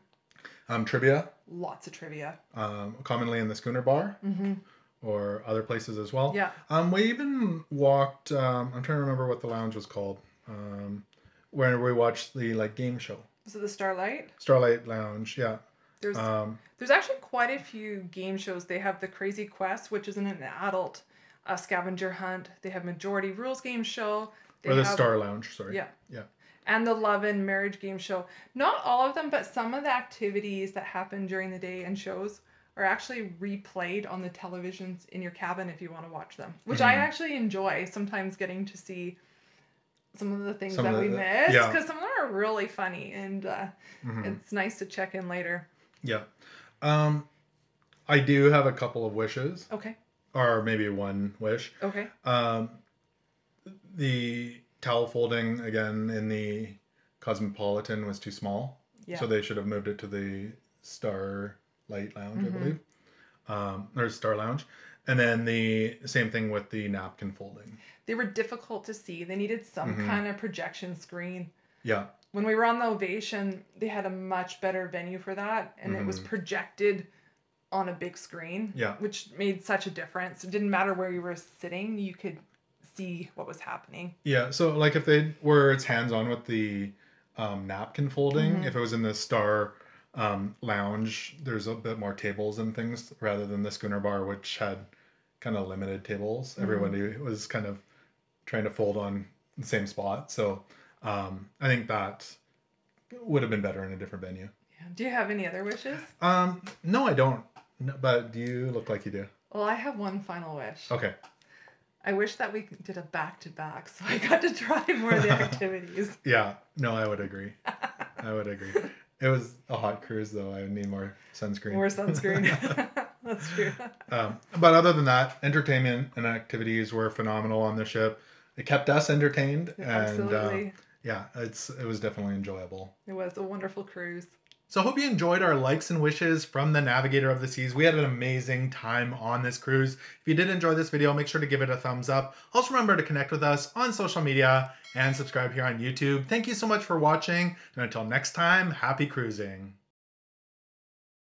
Um, trivia. Lots of trivia. Um, commonly in the Schooner Bar mm-hmm. or other places as well. Yeah. Um, we even walked, um, I'm trying to remember what the lounge was called, um, where we watched the like game show. Was it the Starlight? Starlight Lounge, yeah. There's, um, there's actually quite a few game shows. They have the Crazy Quest, which isn't an adult uh, scavenger hunt. They have Majority Rules game show. They or the have, Star Lounge, sorry. Yeah. Yeah. And the Love and Marriage game show. Not all of them, but some of the activities that happen during the day and shows are actually replayed on the televisions in your cabin if you want to watch them, which mm-hmm. I actually enjoy sometimes getting to see some of the things some that the, we missed because yeah. some of them are really funny and uh, mm-hmm. it's nice to check in later. Yeah. Um, I do have a couple of wishes. Okay. Or maybe one wish. Okay. Um, the towel folding, again, in the Cosmopolitan was too small. Yeah. So they should have moved it to the Starlight Lounge, mm-hmm. I believe. Um, or Star Lounge. And then the same thing with the napkin folding. They were difficult to see. They needed some mm-hmm. kind of projection screen. Yeah. When we were on the Ovation, they had a much better venue for that. And mm-hmm. it was projected on a big screen. Yeah. Which made such a difference. It didn't matter where you were sitting. You could see what was happening. Yeah, so like if they were, it's hands-on with the um, napkin folding. Mm-hmm. If it was in the Star um, Lounge, there's a bit more tables and things rather than the Schooner Bar, which had kind of limited tables. Mm-hmm. Everybody was kind of trying to fold on the same spot. So um, I think that would have been better in a different venue. Yeah. Do you have any other wishes? Um, no, I don't. No, but you look like you do. Well, I have one final wish. Okay. I wish that we did a back-to-back so I got to try more of the activities. Yeah. No, I would agree. I would agree. It was a hot cruise, though. I would need more sunscreen. More sunscreen. That's true. Um, but other than that, entertainment and activities were phenomenal on the ship. It kept us entertained. Yeah, and, absolutely. Uh, yeah, it's it was definitely enjoyable. It was a wonderful cruise. So I hope you enjoyed our likes and wishes from the Navigator of the Seas. We had an amazing time on this cruise. If you did enjoy this video, make sure to give it a thumbs up. Also remember to connect with us on social media and subscribe here on YouTube. Thank you so much for watching. And until next time, happy cruising.